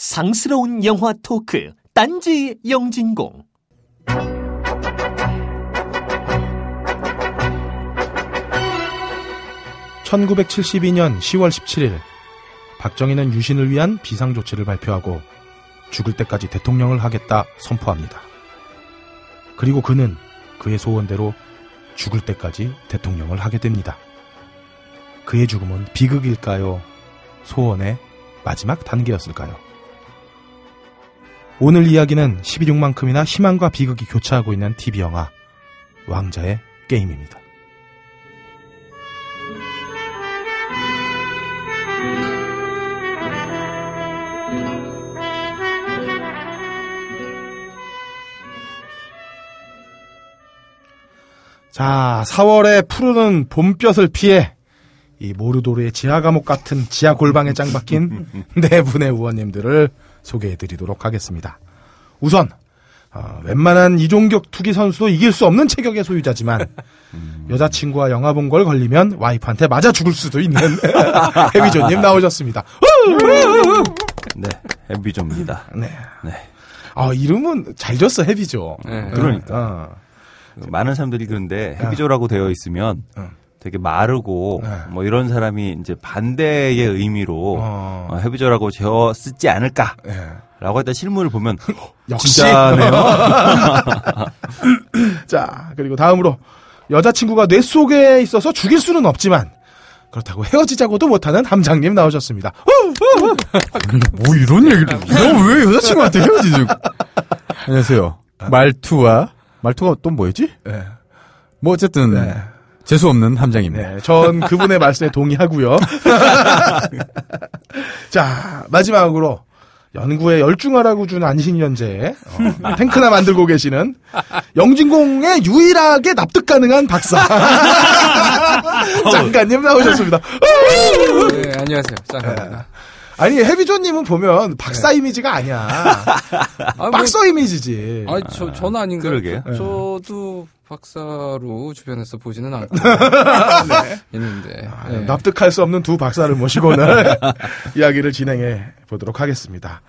상스러운 영화 토크 딴지 영진공. (1972년 10월 17일) 박정희는 유신을 위한 비상조치를 발표하고 죽을 때까지 대통령을 하겠다 선포합니다. 그리고 그는 그의 소원대로 죽을 때까지 대통령을 하게 됩니다. 그의 죽음은 비극일까요? 소원의 마지막 단계였을까요? 오늘 이야기는 12.6만큼이나 희망과 비극이 교차하고 있는 TV영화 왕자의 게임입니다. 자, 4월에 푸르른 봄볕을 피해 이 모르도르의 지하 감옥 같은 지하 골방에 짱박힌 네 분의 의원님들을 소개해드리도록 하겠습니다. 우선 웬만한 이종격 투기 선수도 이길 수 없는 체격의 소유자지만 여자친구와 영화 본 걸 걸리면 와이프한테 맞아 죽을 수도 있는 해비조님 나오셨습니다. 네, 해비조입니다. 네, 네. 아, 이름은 잘 졌어, 해비조. 네, 그러니까 많은 사람들이 그런데 해비조라고 되어 있으면. 되게 마르고 네. 뭐 이런 사람이 이제 반대의 의미로 해비조라고 지어 쓰지 않을까라고 했던 실물을 보면 진짜네요. 자, 그리고 다음으로 여자친구가 뇌 속에 있어서 죽일 수는 없지만 그렇다고 헤어지자고도 못하는 함장님 나오셨습니다. 뭐 이런 얘기를 왜 여자친구한테 헤어지지? 안녕하세요. 말투가 또 뭐였지? 네. 뭐 어쨌든. 네. 재수없는 함장입니다. 네, 전 그분의 말씀에 동의하고요. 자, 마지막으로 연구에 열중하라고 준 안신연재에 탱크나 만들고 계시는 영진공의 유일하게 납득 가능한 박사 장관님 나오셨습니다. 네, 안녕하세요. 장관입니다. 아니, 해비조님은 보면 박사 네. 이미지가 아니야. 아니, 박사 이미지지. 아니, 전 아닌가. 그러게요. 저도 박사로 주변에서 보지는 않고 네. 있는데. 아, 네. 납득할 수 없는 두 박사를 모시고 오늘 이야기를 진행해 보도록 하겠습니다.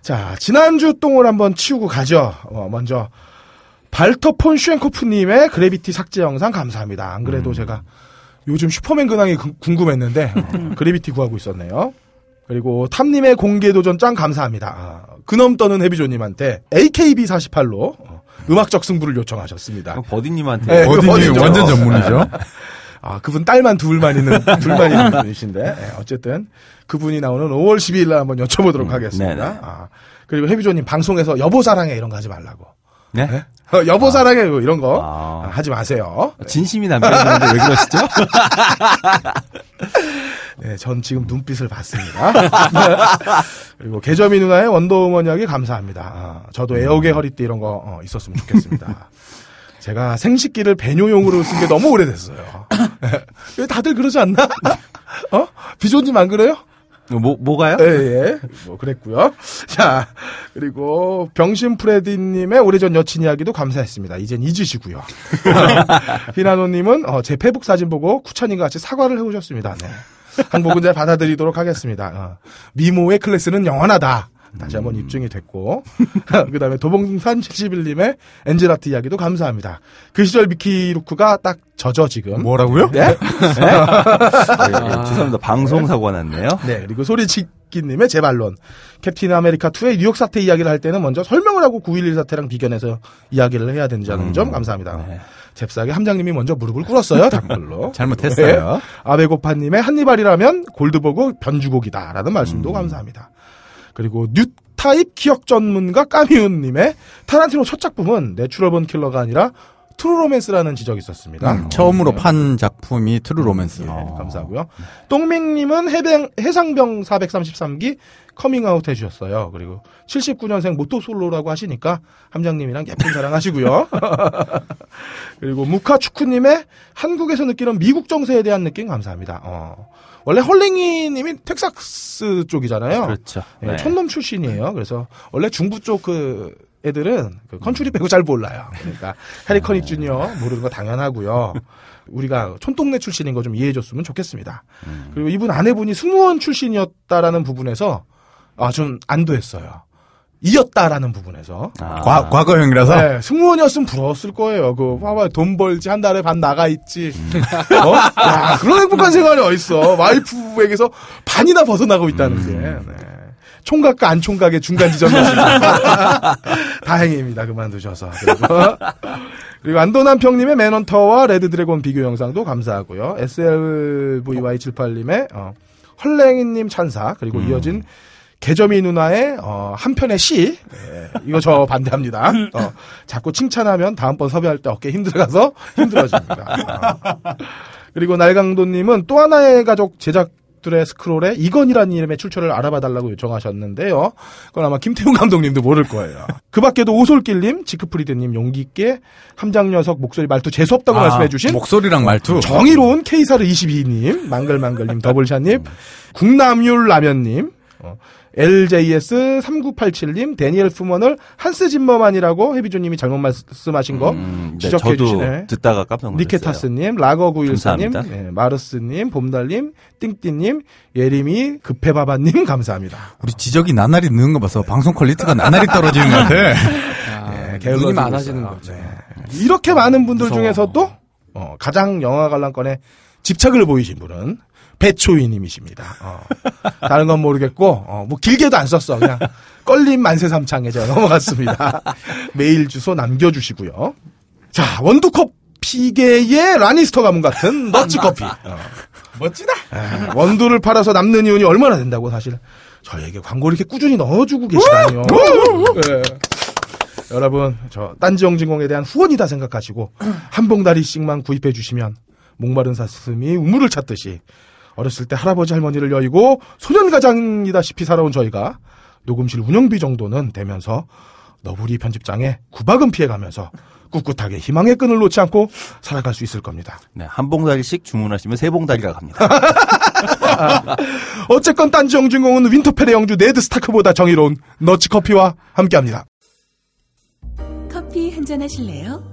자, 지난주 똥을 한번 치우고 가죠. 먼저 발터 폰 슈엔코프님의 그래비티 삭제 영상 감사합니다. 안 그래도 제가 요즘 슈퍼맨 근황이 궁금했는데 그래비티 구하고 있었네요. 그리고 탐님의 공개도전 짱 감사합니다. 그놈 떠는 해비조님한테 AKB48로 음악적 승부를 요청하셨습니다. 버디님한테. 네, 버디님 완전 전문이죠. 아, 그분 딸만 둘만 있는 분이신데. 네, 어쨌든 그분이 나오는 5월 12일날 한번 여쭤보도록 하겠습니다. 아, 그리고 해비조님 방송에서 여보사랑해 이런 거 하지 말라고. 네? 네? 여보사랑해 이런 거 하지 마세요. 진심이 남겨졌는데 왜 그러시죠? 네, 전 지금 눈빛을 봤습니다. 그리고 개점이 누나의 원더우먼 이야기 감사합니다. 저도 에어게 허리띠 이런 거 있었으면 좋겠습니다. 제가 생식기를 배뇨용으로 쓴 게 너무 오래됐어요. 왜 다들 그러지 않나? 어? 비조님 안 그래요? 뭐가요? 예. 뭐 그랬고요. 자, 그리고 병신 프레디님의 오래전 여친 이야기도 감사했습니다. 이젠 잊으시고요. 히나노님은 제 페북 사진 보고 쿠찬이가 같이 사과를 해오셨습니다. 네. 한복은 잘 받아들이도록 하겠습니다. 미모의 클래스는 영원하다. 다시 한번 입증이 됐고. 그 다음에 도봉산 71님의 엔젤아트 이야기도 감사합니다. 그 시절 미키루크가 딱 젖어 지금. 뭐라고요? 네? 네? 죄송합니다. 방송사고가 났네요. 네, 그리고 소리치기님의 재반론. 캡틴 아메리카 2의 뉴욕 사태 이야기를 할 때는 먼저 설명을 하고 9.11 사태랑 비견해서 이야기를 해야 된다는 점 감사합니다. 네. 잽싸게 함장님이 먼저 무릎을 꿇었어요. 댓글로. 잘못했어요. 네. 아베고파님의 한니발이라면 골드버그 변주곡이다라는 말씀도 감사합니다. 그리고 뉴타입 기억 전문가 까미운님의 타란티노 첫 작품은 내추럴 본 킬러가 아니라 트루로맨스라는 지적이 있었습니다. 처음으로 판 작품이 트루로맨스. 네, 감사하고요. 똥밍님은 해상병 433기 커밍아웃 해주셨어요. 그리고 79년생 모토솔로라고 하시니까 함장님이랑 예쁜 사랑하시고요. 그리고 무카추쿠님의 한국에서 느끼는 미국 정세에 대한 느낌 감사합니다. 원래 헐랭이님이 텍사스 쪽이잖아요. 그렇죠. 네. 촌놈 출신이에요. 그래서 원래 중부 쪽 애들은 컨츄리 빼고 잘 몰라요. 그러니까 해리 커닉 주니어 모르는 거 당연하고요. 우리가 촌동네 출신인 거 좀 이해해줬으면 좋겠습니다. 그리고 이분 아내분이 승무원 출신이었다라는 부분에서 좀 안도했어요. 이겼다라는 부분에서. 과거형이라서? 네, 승무원이었으면 부러웠을 거예요. 봐봐, 돈 벌지, 한 달에 반 나가 있지. 야, 그런 행복한 생활이 어딨어. 와이프에게서 반이나 벗어나고 있다는 게. 네. 총각과 안 총각의 중간 지점이었습니다. 다행입니다. 그만두셔서. 그리고 안도남평님의 맨헌터와 레드드래곤 비교 영상도 감사하고요. SLVY78님의 헐랭이님 찬사, 그리고 이어진 개점이 누나의 한 편의 시, 네, 이거 저 반대합니다. 자꾸 칭찬하면 다음번 섭외할 때 어깨 힘들어가서 힘들어집니다. 그리고 날강도님은 또 하나의 가족 제작들의 스크롤에 이건이라는 이름의 출처를 알아봐달라고 요청하셨는데요. 그건 아마 김태훈 감독님도 모를 거예요. 그 밖에도 오솔길님, 지크프리드님 용기있게 함장녀석 목소리 말투 재수없다고 말씀해주신 목소리랑 말투 정의로운 K사르22님, 망글망글님, 더블샷님, 국남율라면님, LJS3987님, 데니엘 푸먼을 한스 짐머만이라고 해비조님이 잘못 말씀하신 거 지적해 주시네. 저도 듣다가 깜짝 놀랐어요. 니케타스님, 라거914님, 네, 마르스님, 봄달님, 띵띠님, 예림이 급해바바님 감사합니다. 우리 지적이 나날이 느는 거 봐서 방송 퀄리티가 나날이 떨어지는 것 같아. 눈이 많아지는 거죠. 네. 이렇게 많은 분들 무서워. 중에서도 가장 영화 관람권에 집착을 보이신 분은 배초희님이십니다. 다른 건 모르겠고, 뭐 길게도 안 썼어. 그냥 껄림 만세삼창에 제가 넘어갔습니다. 메일 주소 남겨주시고요. 자, 원두컵 피계의 라니스터 가문 같은 너츠 커피. 멋지다. 원두를 팔아서 남는 이윤이 얼마나 된다고 사실 저희에게 광고를 이렇게 꾸준히 넣어주고 계시다니요. 네. 여러분, 저 딴지영진공에 대한 후원이다 생각하시고 한 봉다리씩만 구입해 주시면 목마른 사슴이 우물을 찾듯이. 어렸을 때 할아버지 할머니를 여의고 소년가장이다시피 살아온 저희가 녹음실 운영비 정도는 되면서 너부리 편집장에 구박은 피해가면서 꿋꿋하게 희망의 끈을 놓지 않고 살아갈 수 있을 겁니다. 네, 한 봉다리씩 주문하시면 세 봉다리가 갑니다. 어쨌건 딴지 영진공은 윈터펠의 영주 네드 스타크보다 정의로운 너츠커피와 함께합니다. 커피 한잔 하실래요?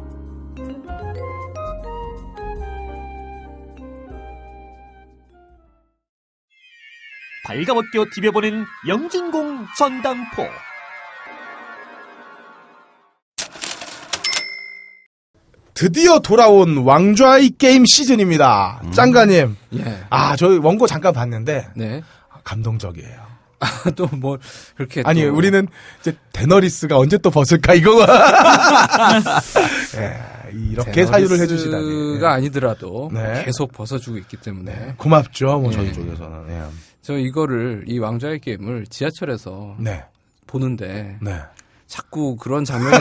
발가벗겨 디벼보는 영진공 전당포. 드디어 돌아온 왕좌의 게임 시즌입니다. 짱가님. 예. 저희 원고 잠깐 봤는데. 네. 감동적이에요. 또 뭐 그렇게 아니 또... 우리는 이제 데너리스가 언제 또 벗을까 이거. 예. 이렇게 사유를 해주시다니. 가 아니더라도 네. 계속 벗어주고 있기 때문에 네. 고맙죠. 뭐 저희 쪽에서는. 예. 저 이거를 이 왕좌의 게임을 지하철에서 네. 보는데 네. 자꾸 그런 장면이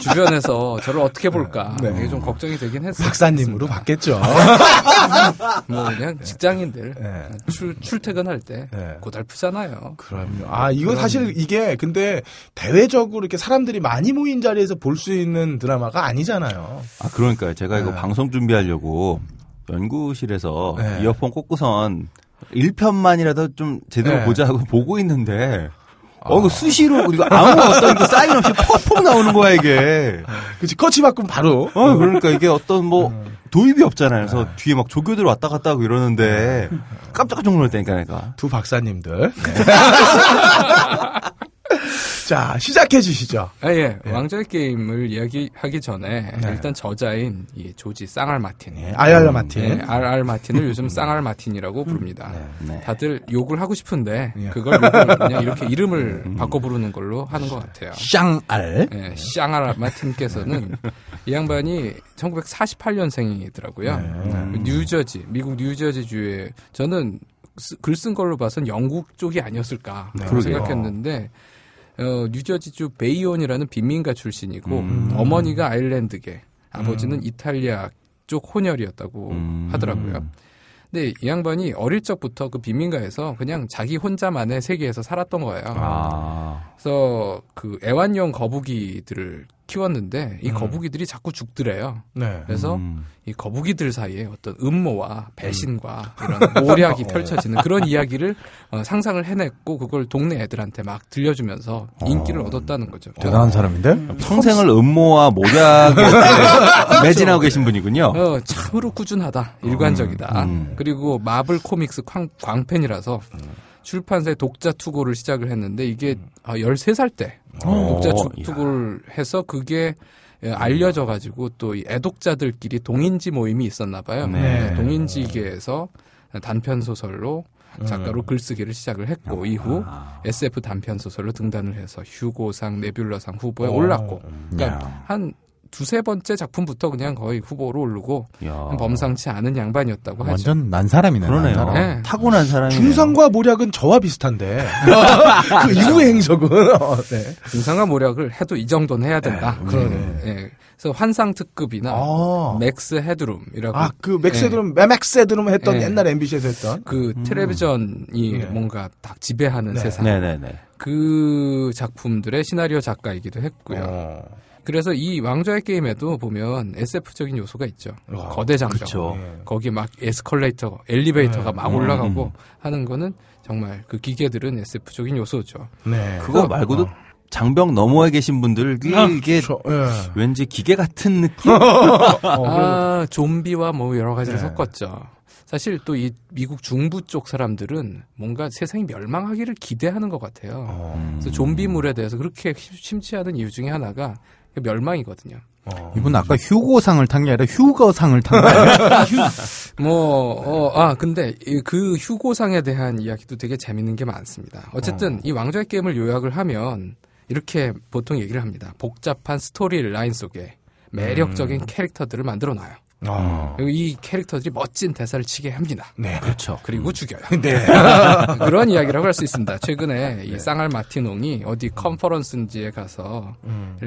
주변에서 저를 어떻게 볼까 네. 이게 좀 걱정이 되긴 했어요. 박사님으로 봤겠죠. 뭐 그냥 직장인들 네. 출퇴근할 때 네. 고달프잖아요. 그럼요. 이거 사실 이게 근데 대외적으로 이렇게 사람들이 많이 모인 자리에서 볼 수 있는 드라마가 아니잖아요. 그러니까요. 제가 이거 네. 방송 준비하려고 연구실에서 네. 이어폰 꽂고선 1편만이라도 좀 제대로 네. 보자 하고 보고 있는데 이거 수시로 그리고 아무 어떤 그 사인 없이 퍽퍽 나오는 거야 이게. 그치 컷이 바꾸면 바로. 그러니까 이게 어떤 뭐 도입이 없잖아요. 그래서 뒤에 막 조교들 왔다 갔다 하고 이러는데 깜짝깜짝 놀랐다니까 내가. 두 박사님들. 네. 자, 시작해 주시죠. 예. 왕좌의 게임을 이야기하기 전에 네. 일단 저자인 이 조지 쌍알 마틴. 네. RR 마틴. 네. RR 마틴을 요즘 쌍알 마틴이라고 부릅니다. 네. 다들 욕을 하고 싶은데 그걸 욕을 그냥 이렇게 이름을 바꿔 부르는 걸로 하는 것 같아요. 쌍알. 예, 쌍알 마틴께서는 이 양반이 1948년생이더라고요. 네. 뉴저지, 미국 뉴저지주에 저는 글 쓴 걸로 봐선 영국 쪽이 아니었을까 네. 생각했는데 뉴저지주 베이온이라는 빈민가 출신이고 어머니가 아일랜드계, 아버지는 이탈리아 쪽 혼혈이었다고 하더라고요. 근데 이 양반이 어릴 적부터 그 빈민가에서 그냥 자기 혼자만의 세계에서 살았던 거예요. 그래서 그 애완용 거북이들을 키웠는데 이 거북이들이 자꾸 죽더래요. 네. 그래서 이 거북이들 사이에 어떤 음모와 배신과 이런 오략이 펼쳐지는 그런 이야기를 상상을 해냈고 그걸 동네 애들한테 막 들려주면서 인기를 얻었다는 거죠. 대단한 사람인데? 평생을 음모와 모략에 매진하고 계신 분이군요. 참으로 꾸준하다. 일관적이다. 그리고 마블 코믹스 광팬이라서 출판사에 독자 투고를 시작을 했는데 이게 13살 때 독자 투고를 해서 그게 알려져 가지고 또 이 애독자들끼리 동인지 모임이 있었나 봐요. 네. 동인지계에서 단편 소설로 작가로 글쓰기를 시작을 했고 이후 SF 단편 소설로 등단을 해서 휴고상, 네뷸러상 후보에 올랐고 그러니까 한 두세 번째 작품부터 그냥 거의 후보로 오르고 범상치 않은 양반이었다고 하죠. 완전 난 사람이네. 그러네요. 난 사람. 네. 타고난 사람이. 중상과 모략은 저와 비슷한데 그 이후의 행적은 네. 중상과 모략을 해도 이 정도는 해야 된다. 네. 그러네. 네. 그래서 환상 특급이나 맥스 헤드룸이라고. 아, 그 맥스 헤드룸, 네. 맥스 헤드룸 했던 네. 옛날 MBC에서 했던 그 텔레비전이 네. 뭔가 딱 지배하는 네. 세상. 네네네. 네. 그 작품들의 시나리오 작가이기도 했고요. 그래서 이 왕좌의 게임에도 보면 SF적인 요소가 있죠. 와, 거대 장벽. 그렇죠. 거기 막 에스컬레이터, 엘리베이터가 막 올라가고 하는 거는 정말 그 기계들은 SF적인 요소죠. 네. 그거 말고도 장벽 너머에 계신 분들 이게 왠지 기계 같은 느낌? 아, 좀비와 뭐 여러 가지를 섞었죠. 사실 또 이 미국 중부 쪽 사람들은 뭔가 세상이 멸망하기를 기대하는 것 같아요. 그래서 좀비물에 대해서 그렇게 심취하는 이유 중에 하나가 멸망이거든요. 이분 아까 휴고상을 탄 게 아니라 휴거상을 탄 거예요. 근데 그 휴고상에 대한 이야기도 되게 재밌는 게 많습니다. 어쨌든 이 왕좌의 게임을 요약을 하면 이렇게 보통 얘기를 합니다. 복잡한 스토리 라인 속에 매력적인 캐릭터들을 만들어놔요. 그리고 이 캐릭터들이 멋진 대사를 치게 합니다. 네, 그렇죠. 그리고 죽여요. 네. 그런 이야기라고 할 수 있습니다. 최근에 이 쌍알 마티농이 어디 컨퍼런스인지에 가서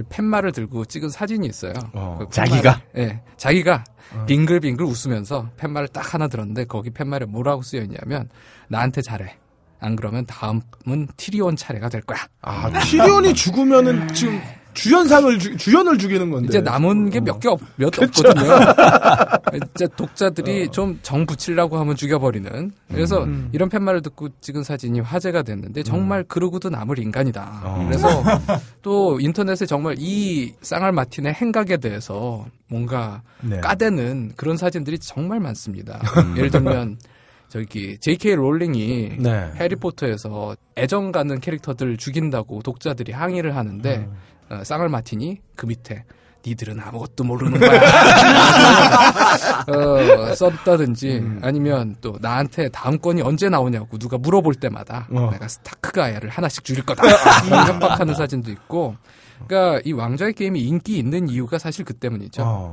팻말을 들고 찍은 사진이 있어요. 그 자기가? 네, 자기가 빙글빙글 웃으면서 팻말을 딱 하나 들었는데 거기 팻말에 뭐라고 쓰여있냐면 나한테 잘해. 안 그러면 다음은 티리온 차례가 될 거야. 아, 티리온이 죽으면은 지금 주연을 죽이는 건데. 이제 남은 게 몇 개 없거든요. 이제 독자들이 좀 정 붙이려고 하면 죽여버리는. 그래서 이런 팻말을 듣고 찍은 사진이 화제가 됐는데 정말 그러고도 남을 인간이다. 그래서 또 인터넷에 정말 이 쌍알 마틴의 행각에 대해서 뭔가 까대는 그런 사진들이 정말 많습니다. 예를 들면 저기 J.K. 롤링이 해리포터에서 애정 가는 캐릭터들 죽인다고 독자들이 항의를 하는데 쌍알 마틴이 그 밑에 니들은 아무것도 모르는 거야 썼다든지 아니면 또 나한테 다음 권이 언제 나오냐고 누가 물어볼 때마다 내가 스타크가야를 하나씩 줄일 거다 협박하는 사진도 있고 그러니까 이 왕좌의 게임이 인기 있는 이유가 사실 그 때문이죠.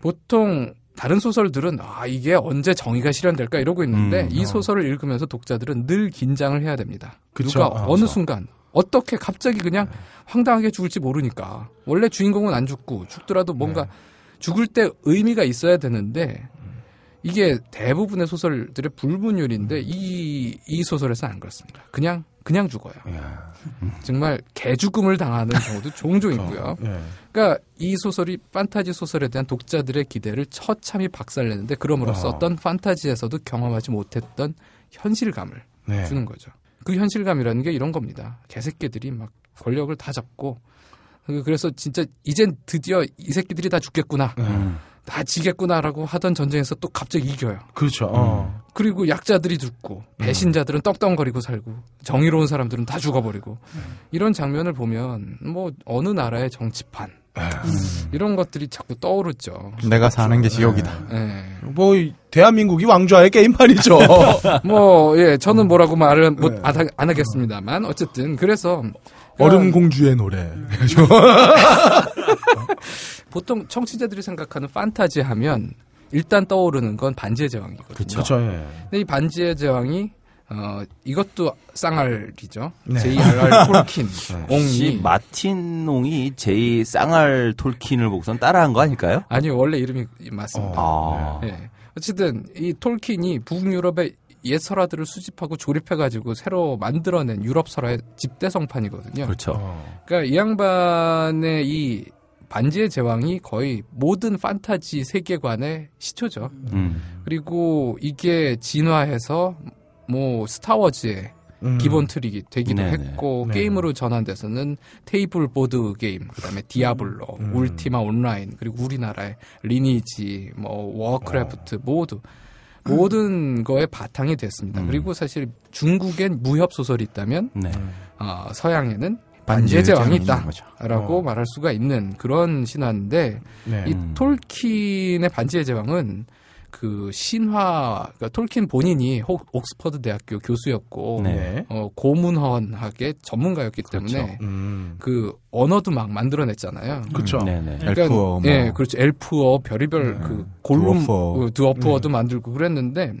보통 다른 소설들은 이게 언제 정의가 실현될까 이러고 있는데 이 소설을 읽으면서 독자들은 늘 긴장을 해야 됩니다. 그쵸? 누가 어느 순간 어떻게 갑자기 그냥 황당하게 죽을지 모르니까 원래 주인공은 안 죽고 죽더라도 뭔가 죽을 때 의미가 있어야 되는데 이게 대부분의 소설들의 불문율인데 이 소설에서는 안 그렇습니다. 그냥 죽어요. 정말 개죽음을 당하는 경우도 종종 있고요. 그러니까 이 소설이 판타지 소설에 대한 독자들의 기대를 처참히 박살내는데 그럼으로써 어떤 판타지에서도 경험하지 못했던 현실감을 주는 거죠. 그 현실감이라는 게 이런 겁니다. 개새끼들이 막 권력을 다 잡고 그래서 진짜 이젠 드디어 이 새끼들이 다 죽겠구나. 다 지겠구나라고 하던 전쟁에서 또 갑자기 이겨요. 그렇죠. 그리고 약자들이 죽고 배신자들은 떡덩거리고 살고 정의로운 사람들은 다 죽어버리고 이런 장면을 보면 뭐 어느 나라의 정치판 이런 것들이 자꾸 떠오르죠. 내가 사는 게 지옥이다. 뭐 대한민국이 왕좌의 게임판이죠. 저는 뭐라고 말을 안 하겠습니다만 어쨌든 그래서 얼음 공주의 노래. 보통 청취자들이 생각하는 판타지 하면 일단 떠오르는 건 반지의 제왕이거든요. 그렇죠. 근데 이 반지의 제왕이 이것도 쌍알이죠. 네. J.R.R. 톨킨. 옹이 마틴 옹이 J. 쌍알 톨킨을 보고선 따라한 거 아닐까요? 아니요. 원래 이름이 맞습니다. 어쨌든 이 톨킨이 북유럽의 옛 설화들을 수집하고 조립해가지고 새로 만들어낸 유럽 설화의 집대성판이거든요. 그렇죠. 그러니까 이 양반의 이 반지의 제왕이 거의 모든 판타지 세계관의 시초죠. 그리고 이게 진화해서 뭐 스타워즈의 기본 틀이 되기도 네네. 했고 네네. 게임으로 전환돼서는 테이블 보드 게임, 그다음에 디아블로, 울티마 온라인, 그리고 우리나라의 리니지, 뭐 워크래프트 모두 모든 거에 바탕이 됐습니다. 그리고 사실 중국엔 무협 소설이 있다면 네. 서양에는 반지의 제왕이 있다라고 말할 수가 있는 그런 신화인데 네. 이 톨킨의 반지의 제왕은 그 신화, 그러니까 톨킨 본인이 옥스퍼드 대학교 교수였고 네. 고문헌학의 전문가였기 그렇죠. 때문에 그 언어도 막 만들어냈잖아요. 그렇죠. 그러니까, 엘프어, 예, 그렇죠. 엘프어, 별의별 그 골룸, 드워프어도 만들고 그랬는데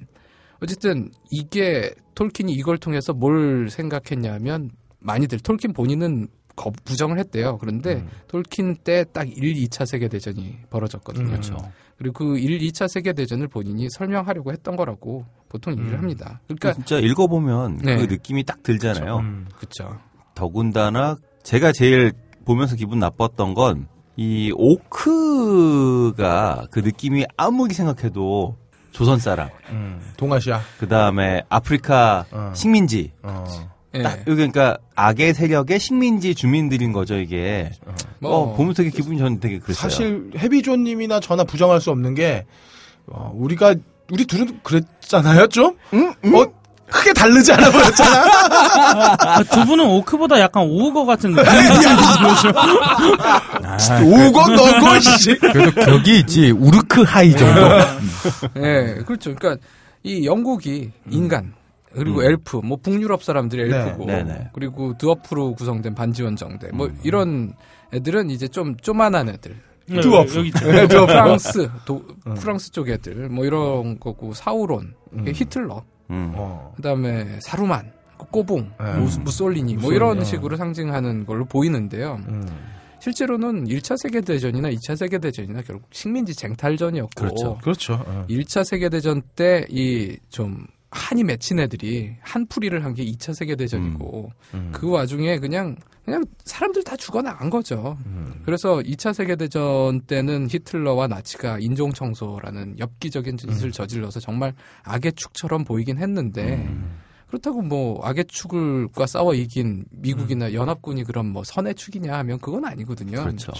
어쨌든 이게 톨킨이 이걸 통해서 뭘 생각했냐면 많이들 톨킨 본인은 부정을 했대요. 그런데 톨킨 때 딱 1, 2차 세계대전이 벌어졌거든요. 그렇죠. 그리고 그 1, 2차 세계대전을 본인이 설명하려고 했던 거라고 보통 얘기를 합니다. 그러니까 진짜 읽어보면 네. 그 느낌이 딱 들잖아요. 그렇죠. 더군다나 제가 제일 보면서 기분 나빴던 건 이 오크가 그 느낌이 아무리 생각해도 조선 사람, 동아시아, 그 다음에 아프리카 식민지. 딱, 그러니까 악의 세력의 식민지 주민들인 거죠 이게. 보면서 되게 기분이 저는 되게 그랬어요. 사실 해비조님이나 저나 부정할 수 없는 게 우리 둘은 그랬잖아요 좀. 크게 다르지 않아 보였잖아. 두 분은 오크보다 약간 오우거 같은 느낌. 오우거 너거 씨. 그래도 격이 있지. 우르크 하이 정도. 네, 그렇죠. 그러니까 이 영국이 인간. 그리고 엘프, 뭐 북유럽 사람들이 엘프고, 네, 네, 네. 그리고 드워프로 구성된 반지원정대, 뭐 이런 애들은 이제 좀 쪼만한 애들, 네, 드워프, 프랑스 쪽 애들, 뭐 이런 거고 사우론, 히틀러, 그다음에 사루만, 꼬봉, 무솔리니, 뭐 이런 식으로 상징하는 걸로 보이는데요. 실제로는 1차 세계대전이나 2차 세계대전이나 결국 식민지 쟁탈전이었고, 그렇죠. 1차 세계대전 때 이 좀 한이 맺힌 애들이 한풀이를 한 게 2차 세계대전이고 그 와중에 그냥 사람들 다 죽어나간 거죠. 그래서 2차 세계대전 때는 히틀러와 나치가 인종청소라는 엽기적인 짓을 저질러서 정말 악의 축처럼 보이긴 했는데 그렇다고 뭐 악의 축과 싸워 이긴 미국이나 연합군이 그럼 뭐 선의 축이냐 하면 그건 아니거든요. 그렇죠.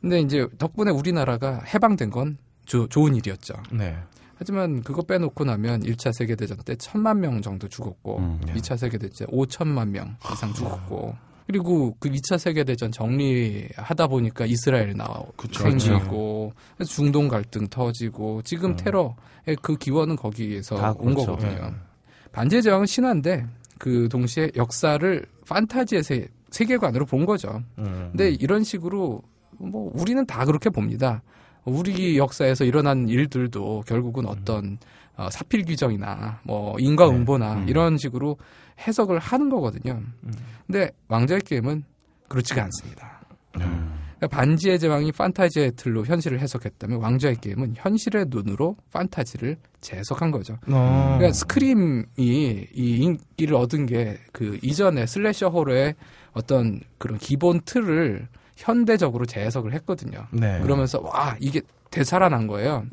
근데 이제 덕분에 우리나라가 해방된 건 좋은 일이었죠. 네. 하지만 그거 빼놓고 나면 1차 세계대전 때 1,000만 명 정도 죽었고 2차 세계대전 때 5,000만 명 이상 죽었고 그리고 그 2차 세계대전 정리하다 보니까 이스라엘 생기고 중동 갈등 터지고 지금 테러의 그 기원은 거기에서 온 거거든요. 반지의 제왕은 신화인데 그 동시에 역사를 판타지의 세계관으로 본 거죠. 근데 이런 식으로 뭐 우리는 다 그렇게 봅니다. 우리 역사에서 일어난 일들도 결국은 어떤 사필귀정이나 뭐 인과응보나 이런 식으로 해석을 하는 거거든요. 근데 왕좌의 게임은 그렇지가 않습니다. 그러니까 반지의 제왕이 판타지의 틀로 현실을 해석했다면 왕좌의 게임은 현실의 눈으로 판타지를 재해석한 거죠. 그러니까 스크림이 이 인기를 얻은 게 그 이전에 슬래셔 호러의 어떤 그런 기본 틀을 현대적으로 재해석을 했거든요. 네. 그러면서 와 이게 되살아난 거예요.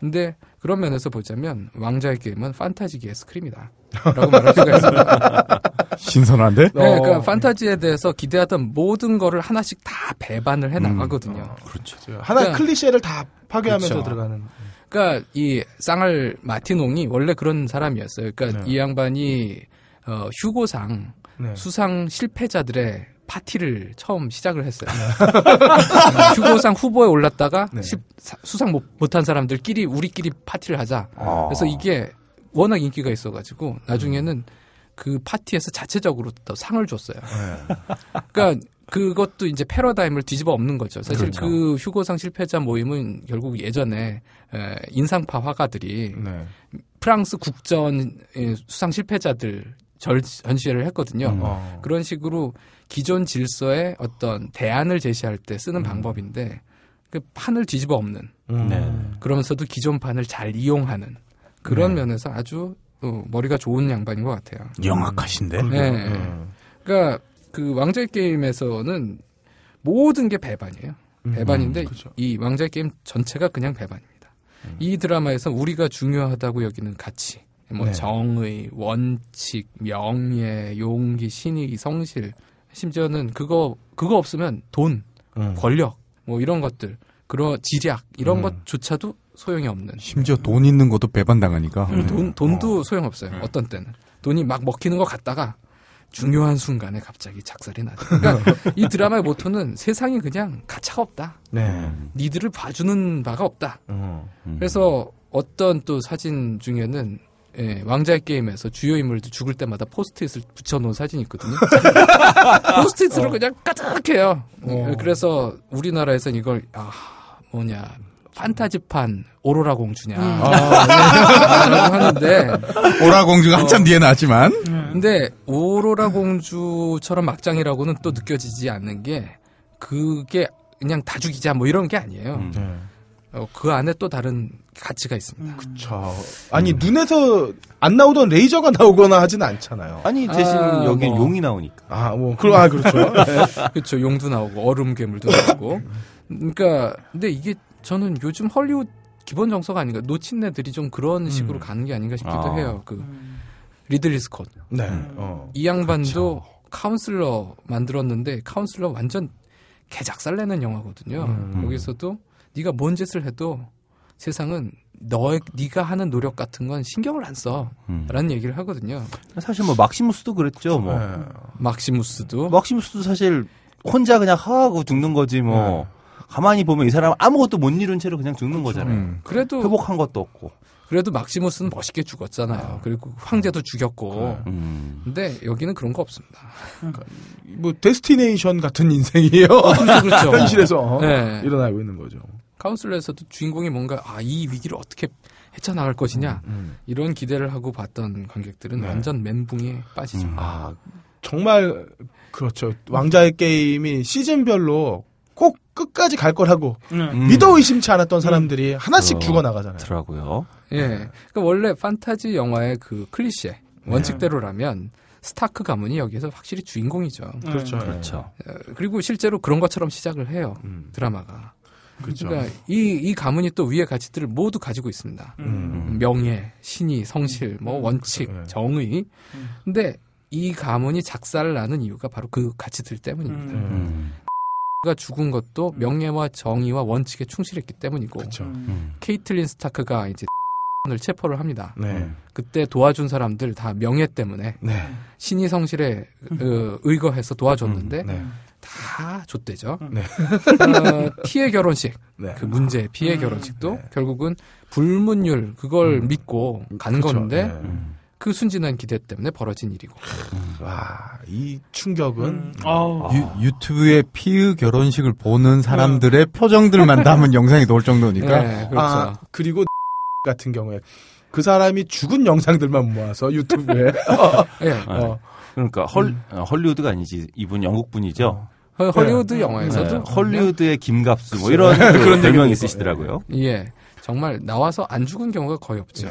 근데 그런 면에서 보자면 왕좌의 게임은 판타지계의 스크림이다 라고 말할 수가 있습니다. 신선한데? 네, 그러니까 판타지에 대해서 기대하던 모든 거를 하나씩 다 배반을 해나가거든요. 그렇죠. 하나 그러니까, 클리셰를 다 파괴하면서 그렇죠. 들어가는. 그러니까 이 쌍알 마티농이 원래 그런 사람이었어요. 그러니까 이 양반이 휴고상 수상 실패자들의 파티를 처음 시작을 했어요. 휴고상 후보에 올랐다가 수상 못한 사람들끼리 우리끼리 파티를 하자. 그래서 이게 워낙 인기가 있어가지고 나중에는 그 파티에서 자체적으로 또 상을 줬어요. 그러니까 그것도 이제 패러다임을 뒤집어 엎는 거죠. 사실 그렇죠. 그 휴고상 실패자 모임은 결국 예전에 인상파 화가들이 프랑스 국전 수상 실패자들 전시회를 했거든요. 그런 식으로 기존 질서에 어떤 대안을 제시할 때 쓰는 방법인데 그 판을 뒤집어 엎는 그러면서도 기존 판을 잘 이용하는 그런 면에서 아주 머리가 좋은 양반인 것 같아요. 영악하신데? 네. 그러니까 그 왕좌의 게임에서는 모든 게 배반이에요. 배반인데 그렇죠. 이 왕좌의 게임 전체가 그냥 배반입니다. 이 드라마에서 우리가 중요하다고 여기는 가치, 뭐 네. 정의, 원칙, 명예, 용기, 신의, 성실, 심지어는 그거 없으면 돈, 권력, 뭐 이런 것들, 그런 지략 이런 것조차도 소용이 없는. 심지어 돈 있는 것도 배반당하니까. 돈도 소용없어요. 어떤 때는 돈이 막 먹히는 것 같다가 중요한 순간에 갑자기 작살이 나죠. 그러니까 이 드라마의 모토는 세상이 그냥 가차가 없다. 네. 니들을 봐주는 바가 없다. 그래서 어떤 또 사진 중에는 예, 왕좌의 게임에서 주요 인물들 죽을 때마다 포스트잇을 붙여놓은 사진이 있거든요. 포스트잇으로 그냥 까득해요. 그래서 우리나라에서는 이걸 판타지판 오로라 공주냐 라고 하는데 오로라 공주가 한참 뒤에 나왔지만 근데 오로라 공주처럼 막장이라고는 또 느껴지지 않는 게 그게 그냥 다 죽이자 뭐 이런 게 아니에요. 그 안에 또 다른 가치가 있습니다. 그쵸. 아니 눈에서 안 나오던 레이저가 나오거나 하진 않잖아요. 아니 대신 여기 용이 나오니까. 그렇죠. 그렇죠. 용도 나오고 얼음 괴물도 나오고. 그러니까 근데 이게 저는 요즘 헐리우드 기본 정서가 아닌가. 노친네들이 좀 그런 식으로 가는 게 아닌가 싶기도 해요. 그 리들리 스콧. 네. 이 양반도 그쵸. 카운슬러 만들었는데 카운슬러 완전 개작살내는 영화거든요. 거기서도. 네가 뭔 짓을 해도 세상은 네가 하는 노력 같은 건 신경을 안 써. 라는 얘기를 하거든요. 사실 뭐 막시무스도 그랬죠. 뭐. 네. 막시무스도 사실 혼자 그냥 하하고 죽는 거지 뭐. 가만히 보면 이 사람 아무것도 못 이룬 채로 그냥 죽는 그렇죠. 거잖아요. 그래도 회복한 것도 없고. 그래도 막시무스는 멋있게 죽었잖아요. 그리고 황제도 죽였고. 근데 여기는 그런 거 없습니다. 뭐 데스티네이션 같은 인생이에요. 그렇죠. 현실에서 네. 일어나고 있는 거죠. 카운슬러에서도 주인공이 뭔가 이 위기를 어떻게 헤쳐나갈 것이냐 이런 기대를 하고 봤던 관객들은 네. 완전 멘붕에 빠지죠. 정말 그렇죠. 왕좌의 게임이 시즌별로 꼭 끝까지 갈 거라고 믿어 의심치 않았던 사람들이 하나씩 죽어나가잖아요. 더라고요. 예, 그러니까 원래 판타지 영화의 그 클리셰 원칙대로라면 스타크 가문이 여기에서 확실히 주인공이죠. 그렇죠. 그렇죠. 그리고 실제로 그런 것처럼 시작을 해요. 드라마가. 그렇죠. 그러니까 이 가문이 또 위의 가치들을 모두 가지고 있습니다. 명예, 신의, 성실, 뭐 원칙, 그렇죠. 정의. 근데 이 가문이 작살나는 이유가 바로 그 가치들 때문입니다. 가 죽은 것도 명예와 정의와 원칙에 충실했기 때문이고 그렇죠. 케이틀린 스타크가 이제 을 체포를 합니다. 네. 그때 도와준 사람들 다 명예 때문에 네. 신의 성실에 의거해서 도와줬는데 다 좆대죠. 네. T의 결혼식 그 문제 B의 결혼식도 결국은 불문율 그걸 믿고 가는 그렇죠. 건데 그 순진한 기대 때문에 벌어진 일이고. 와, 이 충격은 유튜브에 피의 결혼식을 보는 사람들의 표정들만 담은 영상이 나올 정도니까. 네, 그렇죠. 그리고 같은 경우에 그 사람이 죽은 영상들만 모아서 유튜브에. 그러니까 헐리우드가 아니지 이분 영국 분이죠. 헐리우드 영화에서도 헐리우드의 김갑수 뭐 이런 그런 별명이 있으시더라고요. 예, 정말 나와서 안 죽은 경우가 거의 없죠.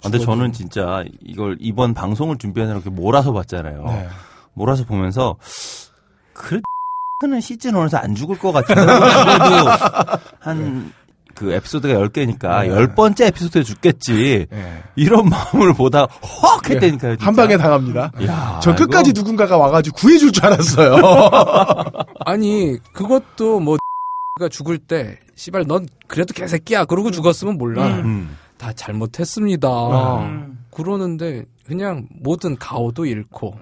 근데 저는 진짜 이걸 이번 방송을 준비하느라 이렇게 몰아서 봤잖아요. 네. 몰아서 보면서 그는 시즌1에서 안 죽을 것 같아요. 그래도 그 에피소드가 10개니까 10번째 에피소드에 죽겠지. 이런 마음을 보다 확 했다니까요. 한 방에 당합니다. 이야, 저 끝까지 이거... 누군가가 와가지고 구해줄 줄 알았어요. 아니 그것도 가 죽을 때 씨발 넌 그래도 개새끼야 그러고 죽었으면 몰라. 다 잘못했습니다. 그러는데 그냥 모든 가오도 잃고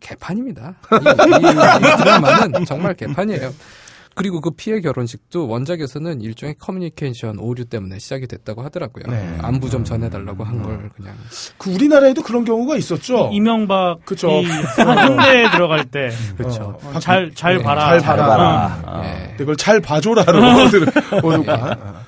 개판입니다. 이 드라마는 정말 개판이에요. 그리고 그 피해 결혼식도 원작에서는 일종의 커뮤니케이션 오류 때문에 시작이 됐다고 하더라고요. 네. 안부 좀 전해달라고 한 걸 그냥. 그 우리나라에도 그런 경우가 있었죠. 이명박 한대에 들어갈 때. 그렇죠. 잘 봐라. 잘 봐라. 그걸 잘 봐줘라로 오늘가.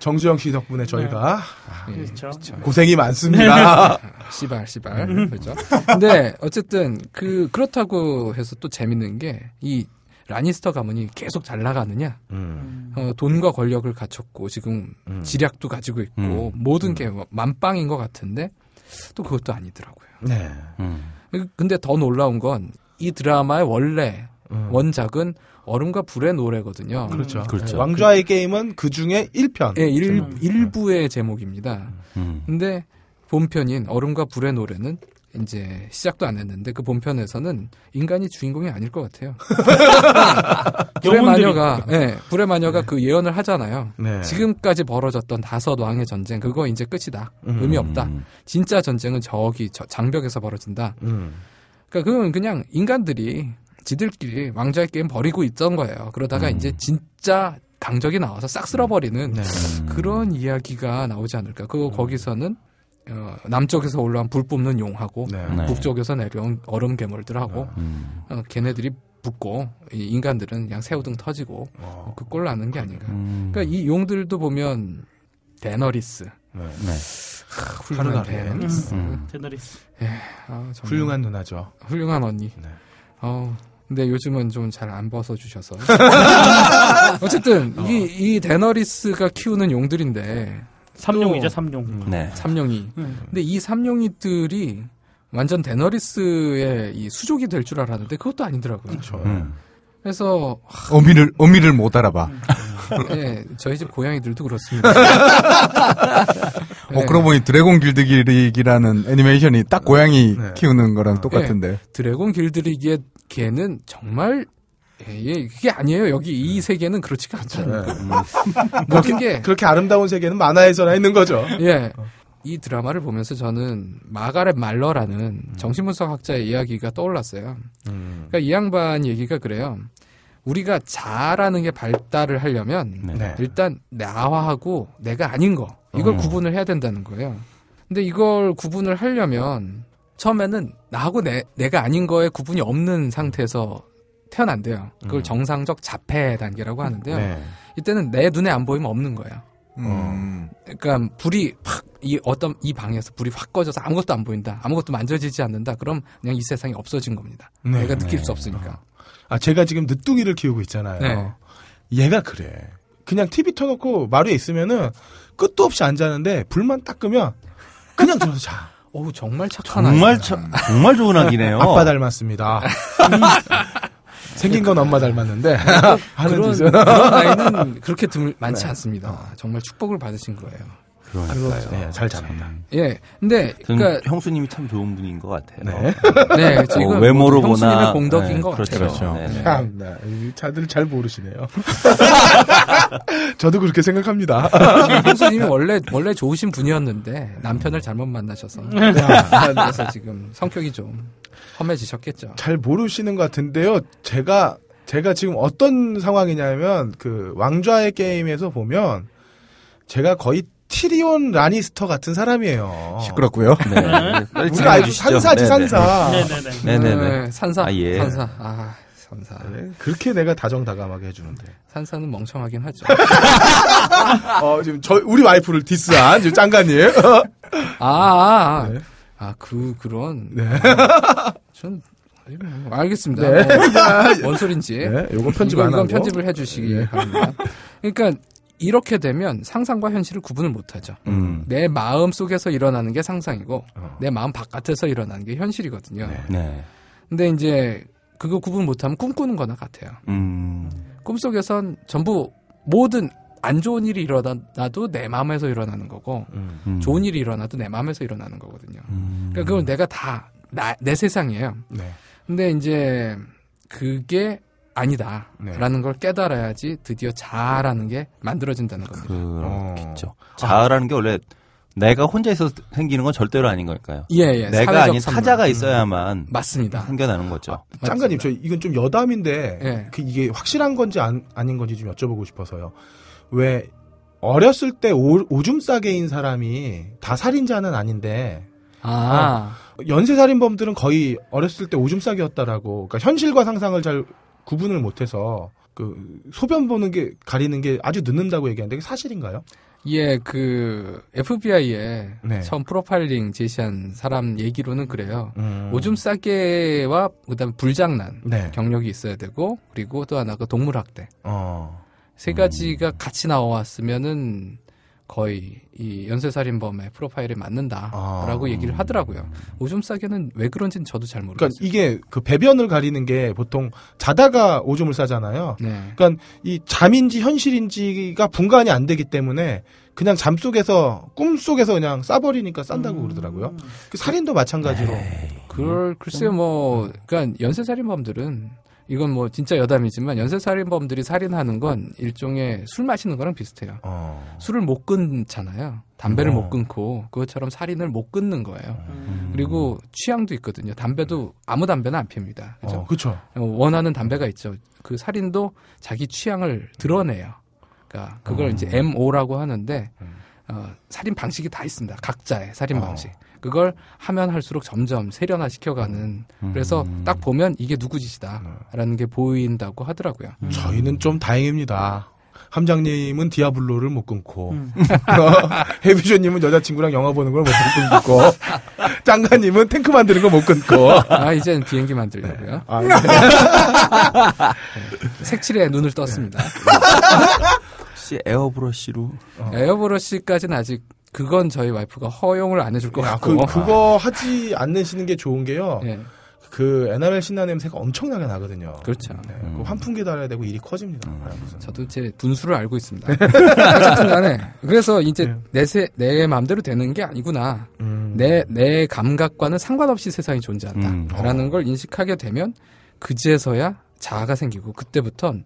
정수영 씨 덕분에 저희가 그렇죠. 고생이 많습니다. 씨발. 그렇죠. 근데 어쨌든 그렇다고 해서 또 재밌는 게 이 라니스터 가문이 계속 잘 나가느냐. 돈과 권력을 갖췄고 지금 지략도 가지고 있고 모든 게 만빵인 것 같은데 또 그것도 아니더라고요. 네. 근데 더 놀라운 건 이 드라마의 원래 원작은 얼음과 불의 노래거든요. 그렇죠. 그렇죠. 왕좌의 게임은 그 중에 1편. 네, 일부의 제목입니다. 근데 본편인 얼음과 불의 노래는 이제 시작도 안 했는데 그 본편에서는 인간이 주인공이 아닐 것 같아요. 불의 마녀가 그 예언을 하잖아요. 네. 지금까지 벌어졌던 다섯 왕의 전쟁 그거 이제 끝이다. 의미 없다. 진짜 전쟁은 저기 장벽에서 벌어진다. 그러니까 그건 그냥 인간들이 지들끼리 왕좌의 게임 벌이고 있던 거예요. 그러다가 이제 진짜 강적이 나와서 싹 쓸어버리는 네. 그런 이야기가 나오지 않을까. 그거 거기서는 남쪽에서 올라온 불 뿜는 용하고 네. 북쪽에서 내려온 얼음 괴물들하고 걔네들이 붙고 이 인간들은 그냥 새우등 터지고 그 꼴 나는 게 아닌가. 그러니까 이 용들도 보면 데너리스. 네. 훌륭한 데너리스. 예, 훌륭한 누나죠. 훌륭한 언니. 네. 근데 요즘은 좀 잘 안 벗어주셔서. 어쨌든 이 데너리스가 키우는 용들인데 삼룡이죠, 삼룡. 네. 삼룡이. 근데 이 삼룡이들이 완전 데너리스의 이 수족이 될 줄 알았는데 그것도 아니더라고요. 그렇죠. 그래서 어미를 못 알아봐. 네, 저희 집 고양이들도 그렇습니다. 네. 그러고 보니 드래곤 길드리기라는 애니메이션이 딱 고양이 네. 키우는 거랑 똑같은데. 네. 드래곤 길드리기의 걔는 정말 이게 아니에요. 여기 이 세계는 그렇지가 않잖아요. 그렇게 아름다운 세계는 만화에서나 있는 거죠. 예. 이 드라마를 보면서 저는 마가렛 말러라는 정신분석학자의 이야기가 떠올랐어요. 그러니까 이 양반 얘기가 그래요. 우리가 자아라는 게 발달을 하려면 네. 일단 나하고 내가 아닌 거 이걸 구분을 해야 된다는 거예요. 근데 이걸 구분을 하려면 처음에는 나하고 내가 아닌 거에 구분이 없는 상태에서 태어난대요. 그걸 정상적 자폐 단계라고 하는데요. 네. 이때는 내 눈에 안 보이면 없는 거예요. 그러니까 불이 확 이 방에서 불이 확 꺼져서 아무것도 안 보인다. 아무것도 만져지지 않는다. 그럼 그냥 이 세상이 없어진 겁니다. 네. 내가 느낄 수 없으니까. 제가 지금 늦둥이를 키우고 있잖아요. 네. 얘가 그래. 그냥 TV 틀어놓고 마루에 있으면은 끝도 없이 안 자는데 불만 딱 끄면 그냥 들어서 자. 어우 정말 착한 아이야. 정말 좋은 아기네요. 아빠 닮았습니다. 생긴 건 엄마 닮았는데 그런 아이는 그렇게 많지 네. 않습니다. 정말 축복을 받으신 거예요. 그러니까요. 네, 잘 잘한다. 예, 근데 그러니까 형수님이 참 좋은 분인 것 같아요. 네, 네 지금 외모로 보나 형수님의 공덕인 네, 것 그렇죠. 같아요. 그렇죠. 참, 다들 잘 모르시네요. 저도 그렇게 생각합니다. 형수님이 원래 좋으신 분이었는데 남편을 잘못 만나셔서 그래서 지금 성격이 좀 험해지셨겠죠. 잘 모르시는 것 같은데요. 제가 지금 어떤 상황이냐면 그 왕좌의 게임에서 보면 제가 거의 티리온 라니스터 같은 사람이에요. 시끄럽고요. 네. 우리 아이고 산사지 산사. 네네네. 산사. 예. 산사. 산사. 네. 그렇게 내가 다정다감하게 해주는데. 산사는 멍청하긴 하죠. 지금 우리 와이프를 디스한 지금 짱가님. 네. 그런. 네. 전. 알겠습니다. 네. 뭔 소린지. 네. 요건 편집 안 하고. 이건 편집을 해주시기 바랍니다. 그러니까. 이렇게 되면 상상과 현실을 구분을 못하죠. 내 마음 속에서 일어나는 게 상상이고 내 마음 바깥에서 일어나는 게 현실이거든요. 네. 네. 근데 이제 그거 구분 못하면 꿈꾸는 거나 같아요. 꿈속에선 전부 모든 안 좋은 일이 일어나도 내 마음에서 일어나는 거고 좋은 일이 일어나도 내 마음에서 일어나는 거거든요. 그러니까 그건 내가 다 내 세상이에요. 네. 근데 이제 그게 아니다라는 네. 걸 깨달아야지 드디어 자아라는 게 만들어진다는 겁니다. 그렇겠죠. 자아라는 게 원래 내가 혼자 있어서 생기는 건 절대로 아닌 걸까요? 예. 내가 아닌 타자가 있어야만 맞습니다. 생겨나는 거죠. 짱가님, 저 이건 좀 여담인데 예. 이게 확실한 건지 아닌 건지 좀 여쭤보고 싶어서요. 왜 어렸을 때 오줌 싸개인 사람이 다 살인자는 아닌데 연쇄살인범들은 거의 어렸을 때 오줌 싸개였다라고 그러니까 현실과 상상을 잘 구분을 못해서 소변 보는 게 가리는 게 아주 늦는다고 얘기하는데 그게 사실인가요? 예, 그 FBI에 네. 처음 프로파일링 제시한 사람 얘기로는 그래요. 오줌 싸개와 그다음 불장난 네. 경력이 있어야 되고 그리고 또 하나가 동물학대 세 가지가 같이 나왔으면은 거의 이 연쇄살인범의 프로파일에 맞는다라고 얘기를 하더라고요. 오줌 싸개는 왜 그런지는 저도 잘 모르겠어요. 그러니까 이게 그 배변을 가리는 게 보통 자다가 오줌을 싸잖아요. 네. 그러니까 이 잠인지 현실인지가 분간이 안 되기 때문에 그냥 잠 속에서 꿈 속에서 그냥 싸버리니까 싼다고 그러더라고요. 그 살인도 마찬가지로. 글쎄 뭐 그러니까 연쇄살인범들은 이건 뭐 진짜 여담이지만 연쇄살인범들이 살인하는 건 일종의 술 마시는 거랑 비슷해요. 술을 못 끊잖아요. 담배를 못 끊고 그것처럼 살인을 못 끊는 거예요. 그리고 취향도 있거든요. 담배도 아무 담배는 안 핍니다. 그죠? 그렇죠. 원하는 담배가 있죠. 그 살인도 자기 취향을 드러내요. 그러니까 그걸 이제 MO라고 하는데 살인 방식이 다 있습니다. 각자의 살인 방식. 그걸 하면 할수록 점점 세련화 시켜가는 그래서 딱 보면 이게 누구 짓이다라는 게 보인다고 하더라고요. 저희는 좀 다행입니다. 함장님은 디아블로를 못 끊고 해비조님은 여자친구랑 영화 보는 걸 못 끊고 장가님은 탱크 만드는 걸 못 끊고 아 이제는 비행기 만들려고요. 아, 네. 네. 색칠에 눈을 떴습니다. 혹시 에어브러시로? 에어브러시까지는 아직 그건 저희 와이프가 허용을 안 해줄 것 같고. 그거 하지 않으시는 게 좋은 게요. 네. 그 에나멜 신나 냄새가 엄청나게 나거든요. 그렇죠. 네. 그 환풍기 달아야 되고 일이 커집니다. 저도 제 분수를 알고 있습니다. 어쨌든 간에 그래서 이제 내 마음대로 되는 게 아니구나. 내 감각과는 상관없이 세상이 존재한다라는 걸 인식하게 되면 그제서야 자아가 생기고 그때부턴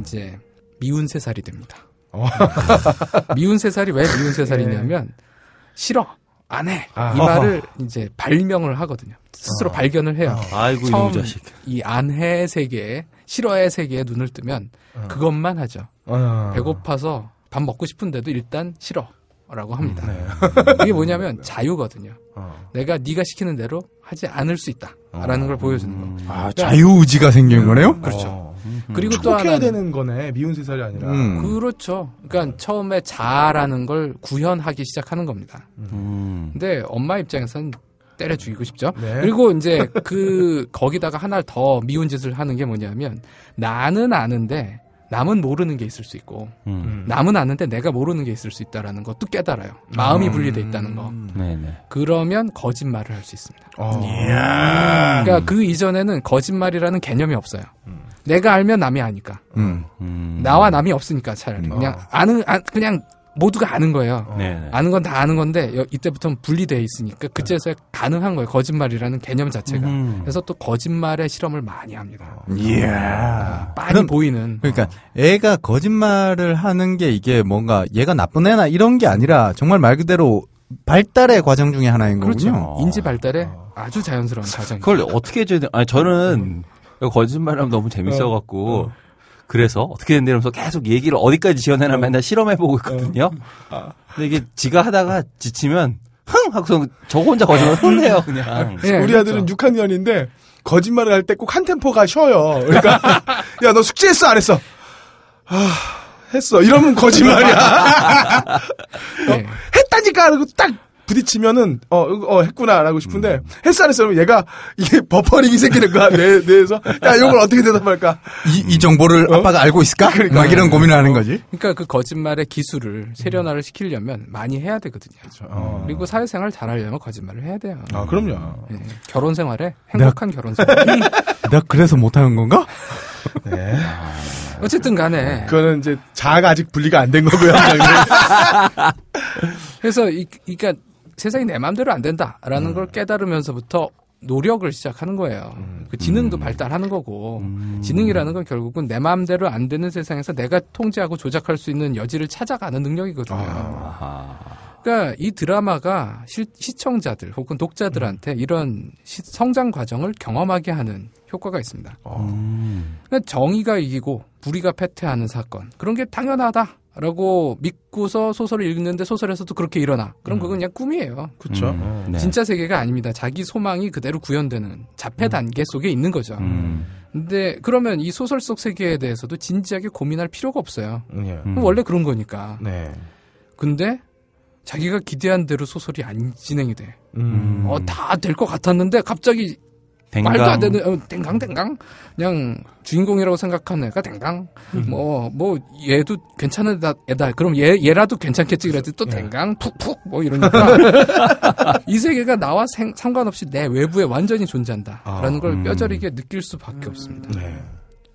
이제 미운 세 살이 됩니다. 미운 세 살이 왜 미운 세 살이냐면 싫어 안 해 이 말을 이제 발명을 하거든요. 스스로 발견을 해요. 아이고 처음 이놈 자식. 이 안해 세계에 싫어해 세계에 눈을 뜨면 그것만 하죠. 배고파서 밥 먹고 싶은데도 일단 싫어라고 합니다. 이게 뭐냐면 자유거든요. 내가 네가 시키는 대로 하지 않을 수 있다라는 걸 보여주는 거. 아 그러니까 자유의지가 생기는 거네요? 그렇죠. 그리고 또 하나 해야 되는 거네. 미운 세살이 아니라. 그렇죠. 그러니까 처음에 자아라는 걸 구현하기 시작하는 겁니다. 근데 엄마 입장에서는 때려 죽이고 싶죠. 네. 그리고 이제 거기다가 하나 더 미운 짓을 하는 게 뭐냐면 나는 아는데 남은 모르는 게 있을 수 있고 남은 아는데 내가 모르는 게 있을 수 있다라는 것도 깨달아요. 마음이 분리돼 있다는 거. 네네. 그러면 거짓말을 할 수 있습니다. 그러니까 그 이전에는 거짓말이라는 개념이 없어요. 내가 알면 남이 아니까. 나와 남이 없으니까 차라리. 그냥 모두가 아는 거예요. 아는 건 다 아는 건데, 이때부터는 분리되어 있으니까, 그때서야 가능한 거예요. 거짓말이라는 개념 자체가. 그래서 또 거짓말의 실험을 많이 합니다. 예. 많이 보이는. 그러니까, 애가 거짓말을 하는 게 이게 뭔가, 얘가 나쁜 애나 이런 게 아니라, 정말 말 그대로 발달의 과정 중에 하나인 거군요. 그렇죠. 인지 발달의 아주 자연스러운 과정. 그걸 어떻게 해줘야 돼? 아니, 저는, 거짓말하면 너무 재밌어갖고 그래서 어떻게 된다 이러면서 계속 얘기를 어디까지 지어내나 맨날 실험해보고 있거든요. 근데 이게 지가 하다가 지치면 흥! 하고서 저거 혼자 거짓말 혼내요 그냥. 네, 우리 아들은 6학년인데 거짓말을 할 때 꼭 한 템포가 쉬어요. 그러니까 야 너 숙제했어 안 했어? 했어. 이러면 거짓말이야. 네. 했다니까 하고 딱 부딪히면은 했구나라고 싶은데 헬스 안에서 얘가 이게 버퍼링이 생기는 거야 뇌에서 야 이걸 어떻게 대답할까 이 정보를 아빠가 알고 있을까 그러니까. 막 이런 고민을 하는 거지. 그러니까 그 거짓말의 기술을 세련화를 시키려면 많이 해야 되거든요. 그렇죠. 그리고 사회생활 잘하려면 거짓말을 해야 돼요. 아 그럼요. 네. 결혼생활에 행복한 결혼생활. 내가 그래서 못하는 건가? 네. 어쨌든 간에. 그거는 이제 자아가 아직 분리가 안 된 거고요. 그래서 그러니까 세상이 내 마음대로 안 된다라는 걸 깨달으면서부터 노력을 시작하는 거예요. 그 지능도 발달하는 거고 지능이라는 건 결국은 내 마음대로 안 되는 세상에서 내가 통제하고 조작할 수 있는 여지를 찾아가는 능력이거든요. 그러니까 이 드라마가 시청자들 혹은 독자들한테 이런 성장 과정을 경험하게 하는 효과가 있습니다. 그러니까 정의가 이기고 불의가 패퇴하는 사건 그런 게 당연하다라고 믿고서 소설을 읽는데 소설에서도 그렇게 일어나. 그럼 그건 그냥 꿈이에요. 그렇죠. 네. 진짜 세계가 아닙니다. 자기 소망이 그대로 구현되는 자폐 단계 속에 있는 거죠. 근데 그러면 이 소설 속 세계에 대해서도 진지하게 고민할 필요가 없어요. 원래 그런 거니까. 네. 근데 자기가 기대한 대로 소설이 안 진행이 돼. 다 될 것 같았는데 갑자기 댕강. 말도 안 되는 댕강 그냥 주인공이라고 생각하는 애가 댕강 뭐 얘도 괜찮은 애다 그럼 얘라도 괜찮겠지 그랬더니 또 댕강 푹푹 뭐 이러니까 이 세계가 나와 상관없이 내 외부에 완전히 존재한다라는 걸 뼈저리게 느낄 수밖에 없습니다. 네.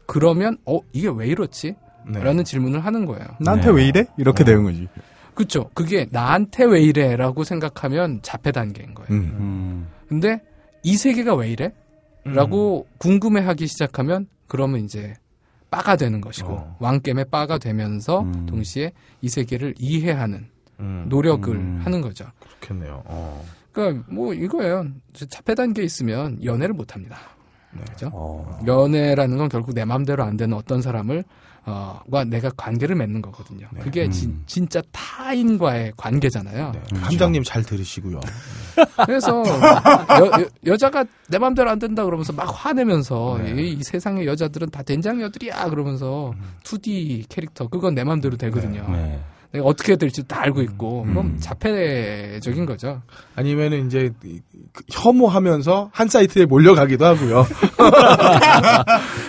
그러면 이게 왜 이렇지? 네. 라는 질문을 하는 거예요. 나한테 왜 이래? 이렇게 되는 거지. 그렇죠. 그게 나한테 왜 이래? 라고 생각하면 자폐 단계인 거예요. 근데 이 세계가 왜 이래? 라고 궁금해하기 시작하면 그러면 이제 빠가 되는 것이고 왕겜의 빠가 되면서 동시에 이 세계를 이해하는 노력을 하는 거죠. 그렇겠네요. 그러니까 뭐 이거예요. 자폐 단계에 있으면 연애를 못합니다. 네. 그렇죠? 연애라는 건 결국 내 마음대로 안 되는 어떤 사람을 과 내가 관계를 맺는 거거든요. 네. 그게 진짜 타인과의 관계잖아요. 네. 그렇죠. 함장님 잘 들으시고요. 그래서 여자가 내 마음대로 안 된다 그러면서 막 화내면서 네. 이 세상의 여자들은 다 된장녀들이야 그러면서 2D 캐릭터 그건 내 마음대로 되거든요. 네. 네. 내가 어떻게 될지 다 알고 있고 그럼 자폐적인 거죠. 아니면은 이제 혐오하면서 한 사이트에 몰려가기도 하고요.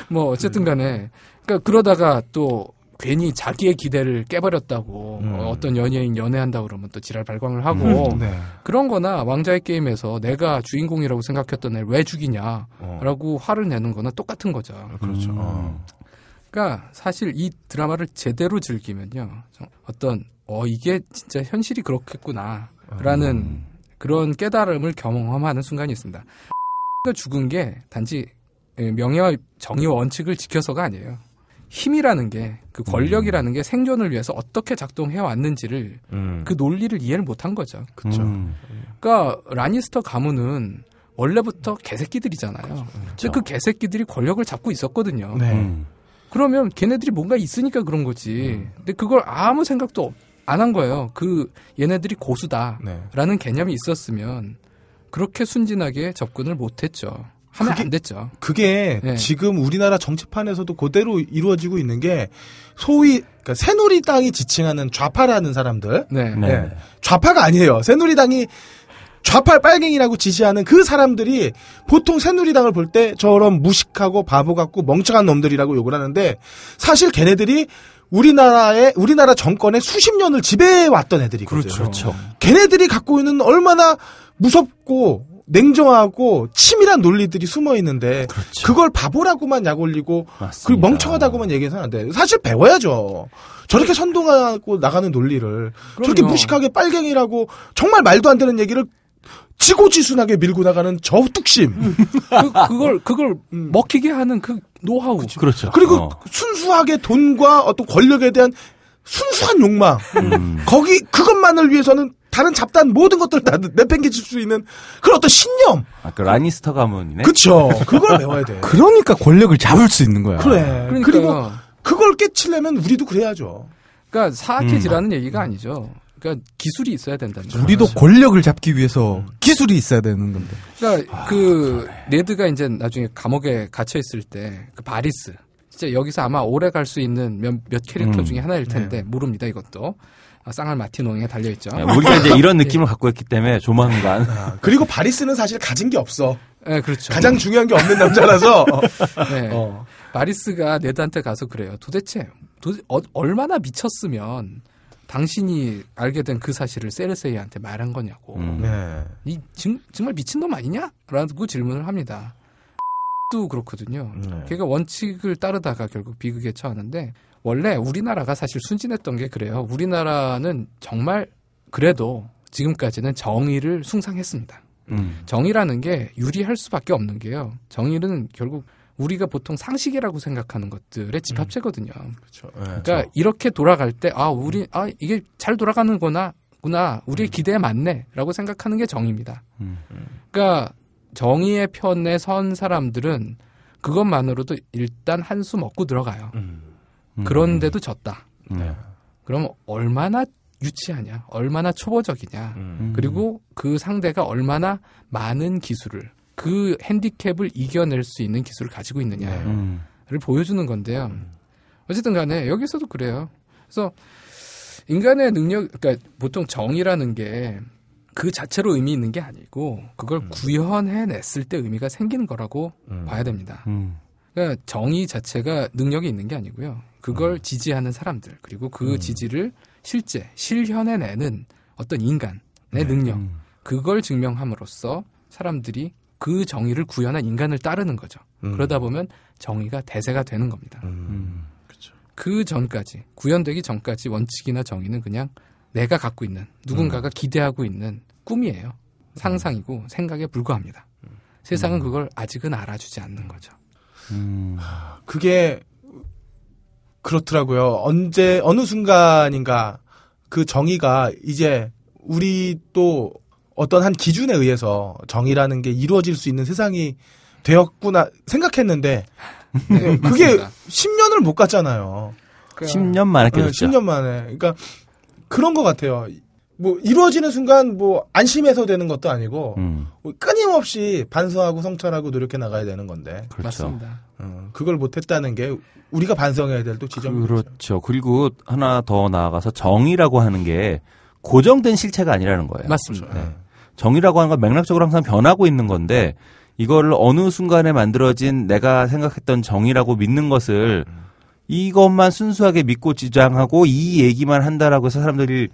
뭐 어쨌든 간에 그러니까 그러다가 또 괜히 자기의 기대를 깨버렸다고 어떤 연예인 연애한다고 그러면 또 지랄 발광을 하고 네. 그런 거나 왕자의 게임에서 내가 주인공이라고 생각했던 애를 왜 죽이냐라고 화를 내는 거나 똑같은 거죠. 그렇죠. 그러니까 사실 이 드라마를 제대로 즐기면요. 어떤 이게 진짜 현실이 그렇겠구나라는 그런 깨달음을 경험하는 순간이 있습니다. X가 죽은 게 단지 명예와 정의 원칙을 지켜서가 아니에요. 힘이라는 게, 그 권력이라는 게 생존을 위해서 어떻게 작동해왔는지를 그 논리를 이해를 못한 거죠. 그렇죠. 그러니까 라니스터 가문은 원래부터 개새끼들이잖아요. 그렇죠. 근데 그 개새끼들이 권력을 잡고 있었거든요. 네. 그러면 걔네들이 뭔가 있으니까 그런 거지. 근데 그걸 아무 생각도 안 한 거예요. 그 얘네들이 고수다라는 네. 개념이 있었으면 그렇게 순진하게 접근을 못했죠. 하면 안 됐죠. 그게 네. 지금 우리나라 정치판에서도 그대로 이루어지고 있는 게 소위 그러니까 새누리당이 지칭하는 좌파라는 사람들. 네. 네. 좌파가 아니에요. 새누리당이 좌파 빨갱이라고 지시하는 그 사람들이 보통 새누리당을 볼 때 저런 무식하고 바보 같고 멍청한 놈들이라고 욕을 하는데 사실 걔네들이 우리나라 정권에 수십 년을 지배해왔던 애들이거든요. 그렇죠. 걔네들이 갖고 있는 얼마나 무섭고 냉정하고 치밀한 논리들이 숨어 있는데 그렇죠. 그걸 바보라고만 약올리고 그리고 멍청하다고만 얘기해서는 안 돼요. 사실 배워야죠. 저렇게 선동하고 나가는 논리를 그럼요. 저렇게 무식하게 빨갱이라고 정말 말도 안 되는 얘기를 지고지순하게 밀고 나가는 저 뚝심 그걸 먹히게 하는 그 노하우 그렇죠. 그리고 순수하게 돈과 어떤 권력에 대한 순수한 욕망 거기 그것만을 위해서는 다른 잡단 모든 것들 다 내팽개칠 수 있는 그런 어떤 신념. 그 라니스터 가문이네. 그렇죠. 그걸 배워야 돼. 그러니까 권력을 잡을 수 있는 거야. 그래. 그리고 그걸 깨치려면 우리도 그래야죠. 그러니까 사악해지라는 얘기가 아니죠. 그러니까 기술이 있어야 된다는 거죠. 우리도 권력을 잡기 위해서 기술이 있어야 되는 건데. 그러니까 네드가 이제 나중에 감옥에 갇혀 있을 때 그 바리스. 진짜 여기서 아마 오래 갈 수 있는 몇 캐릭터 중에 하나일 텐데 네. 모릅니다 이것도. 쌍알 마티노에 달려있죠. 우리가 이제 이런 느낌을 예. 갖고 있기 때문에 조만간. 그리고 바리스는 사실 가진 게 없어. 네, 그렇죠. 가장 중요한 게 없는 남자라서. 네. 바리스가 네드한테 가서 그래요. 도대체 얼마나 미쳤으면 당신이 알게 된 그 사실을 세르세이한테 말한 거냐고. 네. 정말 미친놈 아니냐? 라고 질문을 합니다. 도 그렇거든요. 네. 걔가 원칙을 따르다가 결국 비극에 처하는데 원래 우리나라가 사실 순진했던 게 그래요. 우리나라는 정말 그래도 지금까지는 정의를 숭상했습니다. 정의라는 게 유리할 수밖에 없는 게요. 정의는 결국 우리가 보통 상식이라고 생각하는 것들의 집합체거든요. 그렇죠. 네, 그러니까 이렇게 돌아갈 때 이게 잘 돌아가는구나 우리의 기대에 맞네라고 생각하는 게 정의입니다. 그러니까 정의의 편에 선 사람들은 그것만으로도 일단 한수 먹고 들어가요. 그런데도 졌다. 네. 그럼 얼마나 유치하냐, 얼마나 초보적이냐, 그리고 그 상대가 얼마나 많은 기술을, 그 핸디캡을 이겨낼 수 있는 기술을 가지고 있느냐를 보여주는 건데요. 어쨌든 간에 여기서도 그래요. 그래서 인간의 능력, 그러니까 보통 정의라는 게 그 자체로 의미 있는 게 아니고 그걸 구현해냈을 때 의미가 생기는 거라고 봐야 됩니다. 그러니까 정의 자체가 능력이 있는 게 아니고요. 그걸 지지하는 사람들, 그리고 그 지지를 실제 실현해내는 어떤 인간의 능력, 그걸 증명함으로써 사람들이 그 정의를 구현한 인간을 따르는 거죠. 그러다 보면 정의가 대세가 되는 겁니다. 그렇죠. 그 전까지, 구현되기 전까지 원칙이나 정의는 그냥 내가 갖고 있는, 누군가가 기대하고 있는 꿈이에요. 상상이고 생각에 불과합니다. 세상은 그걸 아직은 알아주지 않는 거죠. 그게 그렇더라고요. 언제 어느 순간인가 그 정의가 이제 우리 또 어떤 한 기준에 의해서 정의라는 게 이루어질 수 있는 세상이 되었구나 생각했는데 네, 그게 맞습니다. 10년을 못 갔잖아요. 그러니까 10년 만에 깨졌죠. 10년 만에. 그러니까 그런 것 같아요. 뭐 이루어지는 순간 뭐 안심해서 되는 것도 아니고 끊임없이 반성하고 성찰하고 노력해 나가야 되는 건데. 그렇죠. 맞습니다. 그걸 못했다는 게 우리가 반성해야 될 또 지점이죠. 그렇죠. 그리고 하나 더 나아가서 정의라고 하는 게 고정된 실체가 아니라는 거예요. 맞습니다. 네. 정의라고 하는 건 맥락적으로 항상 변하고 있는 건데 이걸 어느 순간에 만들어진 내가 생각했던 정의라고 믿는 것을 이것만 순수하게 믿고 주장하고 이 얘기만 한다라고 해서 사람들이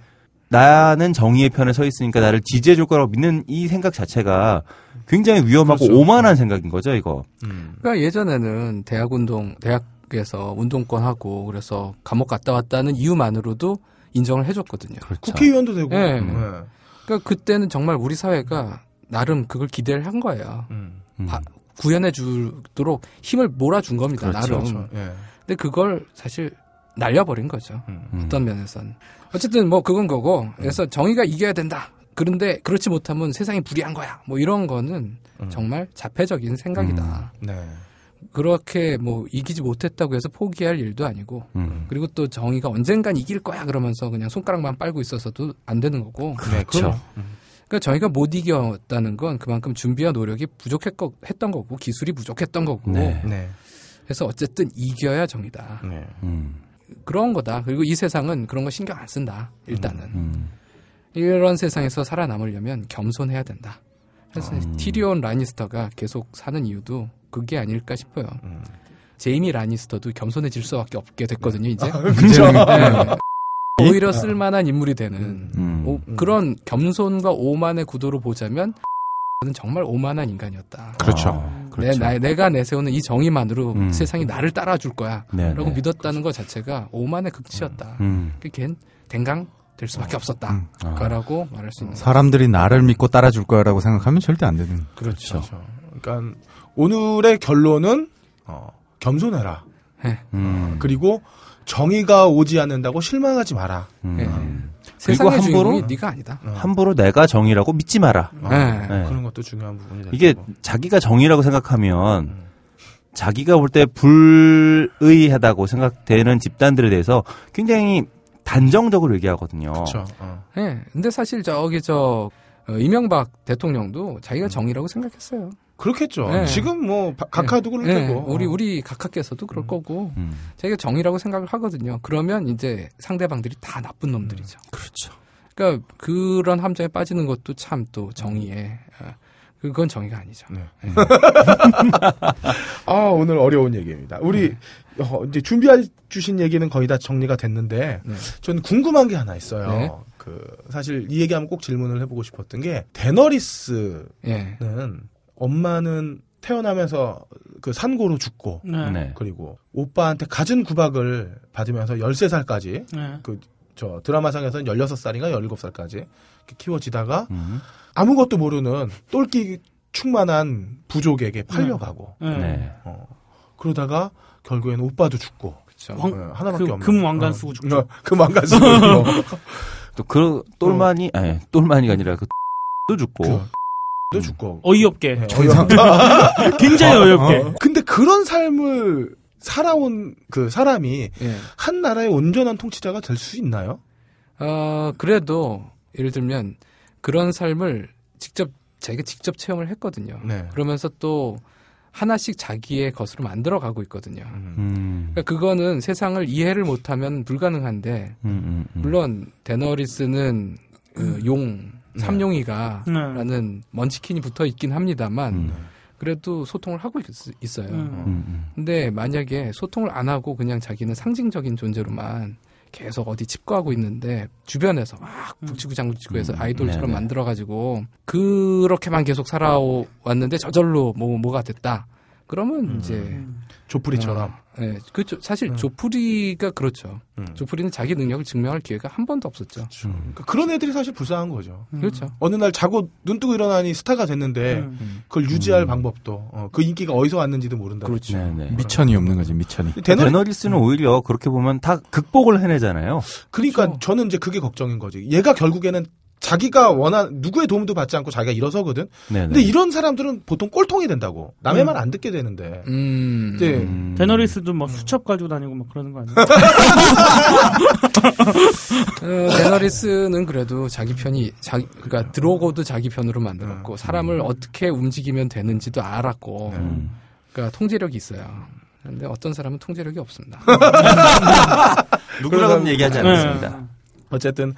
나는 정의의 편에 서 있으니까 나를 지지해 줄 거라고 믿는 이 생각 자체가 굉장히 위험하고 그렇죠. 오만한 생각인 거죠, 이거. 그러니까 예전에는 대학에서 운동권하고 그래서 감옥 갔다 왔다는 이유만으로도 인정을 해줬거든요. 그렇죠. 국회의원도 되고. 네. 그러니까 그때는 정말 우리 사회가 나름 그걸 기대를 한 거예요. 구현해 주도록 힘을 몰아준 겁니다, 그렇죠. 나름. 그렇죠. 예. 근데 그걸 사실 날려버린 거죠. 어떤 면에서는. 어쨌든 뭐 그건 거고. 그래서 정의가 이겨야 된다. 그런데 그렇지 못하면 세상이 불이한 거야. 뭐 이런 거는 정말 자폐적인 생각이다. 네. 그렇게 뭐 이기지 못했다고 해서 포기할 일도 아니고 그리고 또 정의가 언젠간 이길 거야 그러면서 그냥 손가락만 빨고 있어서도 안 되는 거고. 그렇죠. 그러니까 정의가 못 이겼다는 건 그만큼 준비와 노력이 부족했던 거고 기술이 부족했던 거고. 네. 네. 그래서 어쨌든 이겨야 정의다. 네. 그런 거다. 그리고 이 세상은 그런 거 신경 안 쓴다. 일단은. 이런 세상에서 살아남으려면 겸손해야 된다. 그래서 티리온 라니스터가 계속 사는 이유도 그게 아닐까 싶어요. 제이미 라니스터도 겸손해질 수밖에 없게 됐거든요. 이제. 아, 그렇죠. 네. 오히려 쓸만한 인물이 되는 그런 겸손과 오만의 구도로 보자면 는 정말 오만한 인간이었다. 그렇죠. 아, 그렇죠. 내가 내세우는 이 정의만으로 세상이 나를 따라줄 거야. 네네. 라고 믿었다는 것 자체가 오만의 극치였다. 그게 댕강 될 수밖에 없었다. 라고 말할 수 있는 사람들이 나를 믿고 따라줄 거라고 생각하면 절대 안 되는. 그렇죠. 그렇죠. 그러니까 오늘의 결론은 겸손해라. 네. 그리고 정의가 오지 않는다고 실망하지 마라. 네. 그리고 함부로 네가 아니다. 함부로 내가 정의라고 믿지 마라. 네. 네. 그런 것도 중요한 부분이다. 이게 자기가 정의라고 생각하면 자기가 볼 때 불의하다고 생각되는 집단들에 대해서 굉장히 단정적으로 얘기하거든요. 그렇죠. 네. 근데 사실 이명박 대통령도 자기가 정의라고 생각했어요. 그렇겠죠. 네. 지금 뭐 각하도 그럴 테고. 우리 각하께서도 그럴 거고. 자기가 정의라고 생각을 하거든요. 그러면 이제 상대방들이 다 나쁜 놈들이죠. 그렇죠. 그러니까 그런 함정에 빠지는 것도 참 또 정의에 그건 정의가 아니죠. 네. 네. 아, 오늘 어려운 얘기입니다. 우리 이제 준비해 주신 얘기는 거의 다 정리가 됐는데 저는 궁금한 게 하나 있어요. 네. 사실 이 얘기하면 꼭 질문을 해보고 싶었던 게 데너리스는 엄마는 태어나면서 그 산고로 죽고 그리고 오빠한테 갖은 구박을 받으면서 13살까지 그 드라마상에서는 16살인가 17살까지 키워지다가 아무것도 모르는 똘끼 충만한 부족에게 팔려가고 그러다가 결국에는 오빠도 죽고 하나밖에 없는 금왕관 쓰고 죽죠. 금왕관 쓰고 죽고 또 똘마니가 아니라 도 죽고 도 죽고 어이없게 굉장히 어이없게 근데 그런 삶을 살아온 그 사람이 한 나라의 온전한 통치자가 될 수 있나요? 그래도 예를 들면 그런 삶을 제가 직접 체험을 했거든요. 네. 그러면서 또 하나씩 자기의 것으로 만들어가고 있거든요. 그러니까 그거는 세상을 이해를 못하면 불가능한데 물론 데너리 쓰는 용, 삼용이가라는 먼치킨이 붙어있긴 합니다만 그래도 소통을 하고 있어요. 근데 만약에 소통을 안 하고 그냥 자기는 상징적인 존재로만 계속 어디 칩거하고 있는데 주변에서 막 북치구장구치구 해서 아이돌처럼 만들어가지고 그렇게만 계속 살아왔는데 저절로 뭐가 됐다. 그러면 이제 조프리처럼. 네, 그렇죠. 사실 조프리가 그렇죠. 조프리는 자기 능력을 증명할 기회가 한 번도 없었죠. 그렇죠. 그러니까 그런 애들이 사실 불쌍한 거죠. 그렇죠. 어느 날 자고 눈 뜨고 일어나니 스타가 됐는데 그걸 유지할 방법도 그 인기가 어디서 왔는지도 모른다. 그렇죠. 미천이 없는 거지, 미천이. 데너리스는 오히려 그렇게 보면 다 극복을 해내잖아요. 그러니까 그렇죠. 저는 이제 그게 걱정인 거지. 얘가 결국에는 자기가 원한 누구의 도움도 받지 않고 자기가 일어서거든. 네네. 근데 이런 사람들은 보통 꼴통이 된다고. 남의 말 안 듣게 되는데. 데너리스도 막 수첩 가지고 다니고 막 그러는 거 아니야? 데너리스는 그래도 자기 편이 그러니까 들어오고도 자기 편으로 만들었고 사람을 어떻게 움직이면 되는지도 알았고. 그러니까 통제력이 있어요. 그런데 어떤 사람은 통제력이 없습니다. 누구라고는 얘기하지 않습니다. 어쨌든.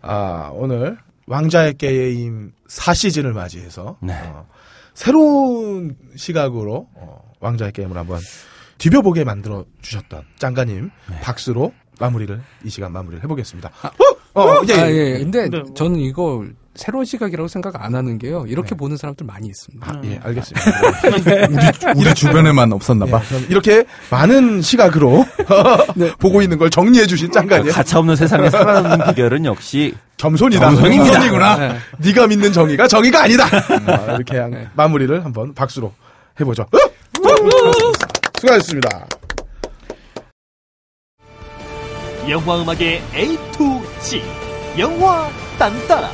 아, 오늘 왕자의 게임 4시즌을 맞이해서 새로운 시각으로 왕자의 게임을 한번 뒤벼보게 만들어 주셨던 짱가님 박수로 마무리를 이 시간 마무리를 해보겠습니다. 근데 저는 이거 새로운 시각이라고 생각 안 하는 게요. 이렇게 보는 사람들 많이 있습니다. 아, 예, 알겠습니다. 우리 주변에만 없었나 봐. 예, 이렇게 많은 시각으로 보고 있는 걸 정리해 주신 짱가님. 가차 없는 세상에 살아남는 비결은 역시 겸손이다. 정의구나. 네가 믿는 정의가 정의가 아니다. 이렇게 마무리를 한번 박수로 해보죠. 수고하셨습니다. 영화 음악의 A to Z 영화 딴따라.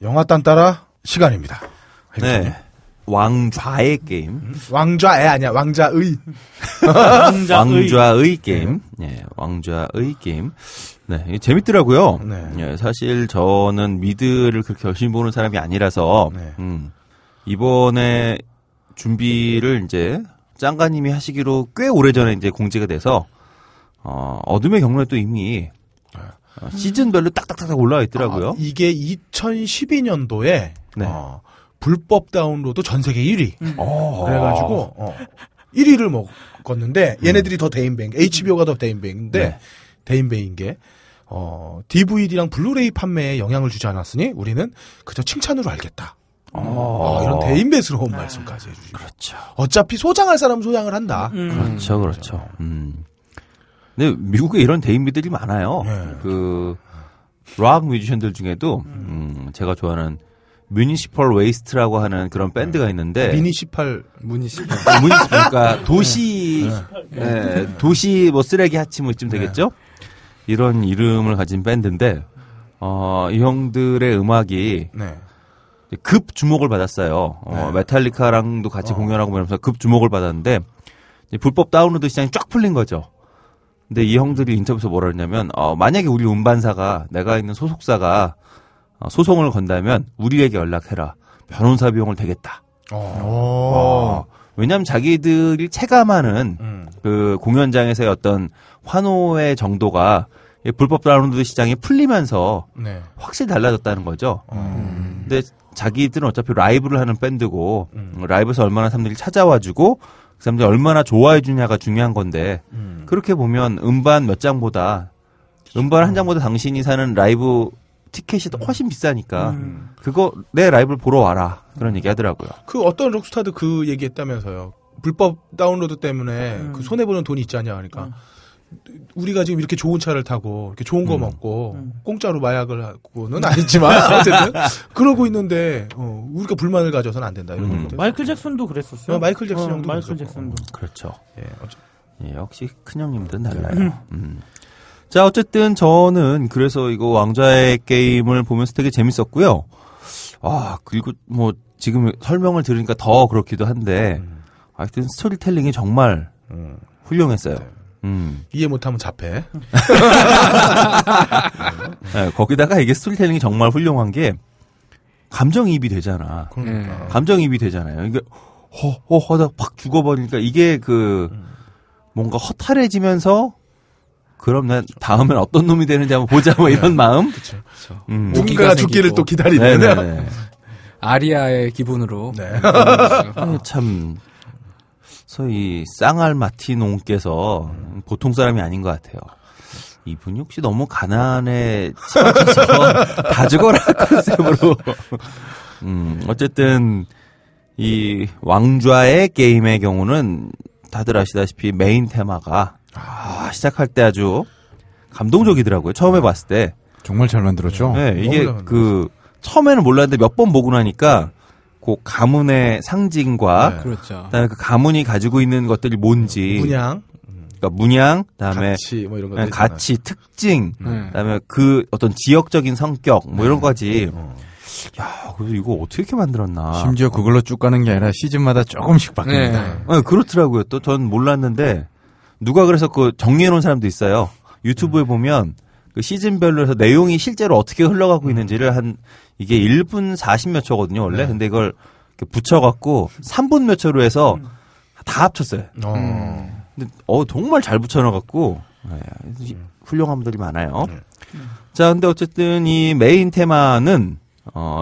영화 딴따라 시간입니다. 네. 왕좌의 게임. 왕좌의 아니야. 왕좌의. 왕좌의 게임. 네, 왕좌의 게임. 네, 재밌더라고요. 네. 네, 사실 저는 미드를 그렇게 열심히 보는 사람이 아니라서 이번에 준비를 이제 짱가님이 하시기로 꽤 오래전에 이제 공지가 돼서 어둠의 경로에도 이미 시즌별로 딱딱딱 올라와 있더라고요. 이게 2012년도에 불법 다운로드 전 세계 1위. 그래가지고 1위를 먹었는데 얘네들이 더 대인배인 게 HBO가 더 대인배인데 대인배인 게 DVD랑 블루레이 판매에 영향을 주지 않았으니 우리는 그저 칭찬으로 알겠다. 이런 대인배스러운 말씀까지 해주시고. 그렇죠. 어차피 소장할 사람 소장을 한다. 그렇죠, 그렇죠. 근데 미국에 이런 대인배들이 많아요. 그 락 뮤지션들 중에도 제가 좋아하는 Municipal Waste라고 하는 그런 밴드가 있는데. Municipal. 그러니까 도시, 도시 뭐 쓰레기 하치 뭐 이쯤 되겠죠? 이런 이름을 가진 밴드인데 이 형들의 음악이. 급 주목을 받았어요. 메탈리카랑도 같이 공연하고 그러면서 급 주목을 받았는데 불법 다운로드 시장이 쫙 풀린 거죠. 근데 이 형들이 인터뷰에서 뭐라 그러냐면 만약에 우리 음반사가 내가 있는 소속사가 소송을 건다면 우리에게 연락해라. 변호사 비용을 대겠다. 왜냐하면 자기들이 체감하는 그 공연장에서의 어떤 환호의 정도가 불법 다운로드 시장이 풀리면서 확실히 달라졌다는 거죠. 근데 자기들은 어차피 라이브를 하는 밴드고 라이브에서 얼마나 사람들이 찾아와주고 그 사람들이 얼마나 좋아해주냐가 중요한 건데 그렇게 보면 음반 몇 장보다 음반 한 장보다 당신이 사는 라이브 티켓이 훨씬 비싸니까 그거 내 라이브를 보러 와라 그런 얘기 하더라고요. 그 어떤 록스타도 그 얘기 했다면서요. 불법 다운로드 때문에 그 손해보는 돈이 있지 않냐 하니까 우리가 지금 이렇게 좋은 차를 타고 이렇게 좋은 거 먹고 공짜로 마약을 하고는 아니지만 어쨌든 그러고 있는데 우리가 불만을 가져서는 안 된다 이런 얘기죠. 마이클 잭슨도 그랬었어요. 마이클 잭슨 형도 마이클 잭슨도 그렇죠. 예, 역시 큰 형님들은 달라요. 자, 어쨌든 저는 그래서 이거 왕좌의 게임을 보면서 되게 재밌었고요. 아, 그리고 뭐 지금 설명을 들으니까 더 그렇기도 한데 하여튼 스토리텔링이 정말 훌륭했어요. 이해 못하면 자폐. 거기다가 이게 스토리텔링이 정말 훌륭한 게 감정이입이 되잖아. 그러니까. 감정이입이 되잖아요. 이게 허다 확 죽어버리니까 이게 그 뭔가 허탈해지면서 그럼 난 다음엔 어떤 놈이 되는지 한번 보자 뭐 이런 마음. 그렇죠. 누군가가 죽기를 또 기다리는 아리아의 기분으로. 네. 참 소위 쌍알 마티농께서 보통 사람이 아닌 것 같아요. 이분이 혹시 너무 가난에 처져서 다 죽어라 컨셉으로. 어쨌든 이 왕좌의 게임의 경우는 다들 아시다시피 메인 테마가 시작할 때 아주 감동적이더라고요. 처음에 봤을 때. 정말 잘 만들었죠? 네, 이게 그 처음에는 몰랐는데 몇 번 보고 나니까 그 가문의 상징과 네. 그렇죠. 그다음에 그 가문이 가지고 있는 것들이 뭔지 문양 그러니까 문양, 그다음에 가치, 뭐 이런 것들 가치 특징, 그다음에 그 어떤 지역적인 성격, 뭐 이런 거지. 야, 그래서 이거 어떻게 이렇게 만들었나? 심지어 그걸로 쭉 가는 게 아니라 시즌마다 조금씩 바뀝니다. 네, 그렇더라고요. 또 전 몰랐는데 누가 그래서 그 정리해 놓은 사람도 있어요. 유튜브에 보면 그 시즌별로 해서 내용이 실제로 어떻게 흘러가고 있는지를 한 이게 1분 40몇 초거든요, 원래. 근데 이걸 이렇게 붙여갖고 3분 몇 초로 해서 다 합쳤어요. 근데 정말 잘 붙여놔갖고 훌륭한 분들이 많아요. 자, 근데 어쨌든 이 메인 테마는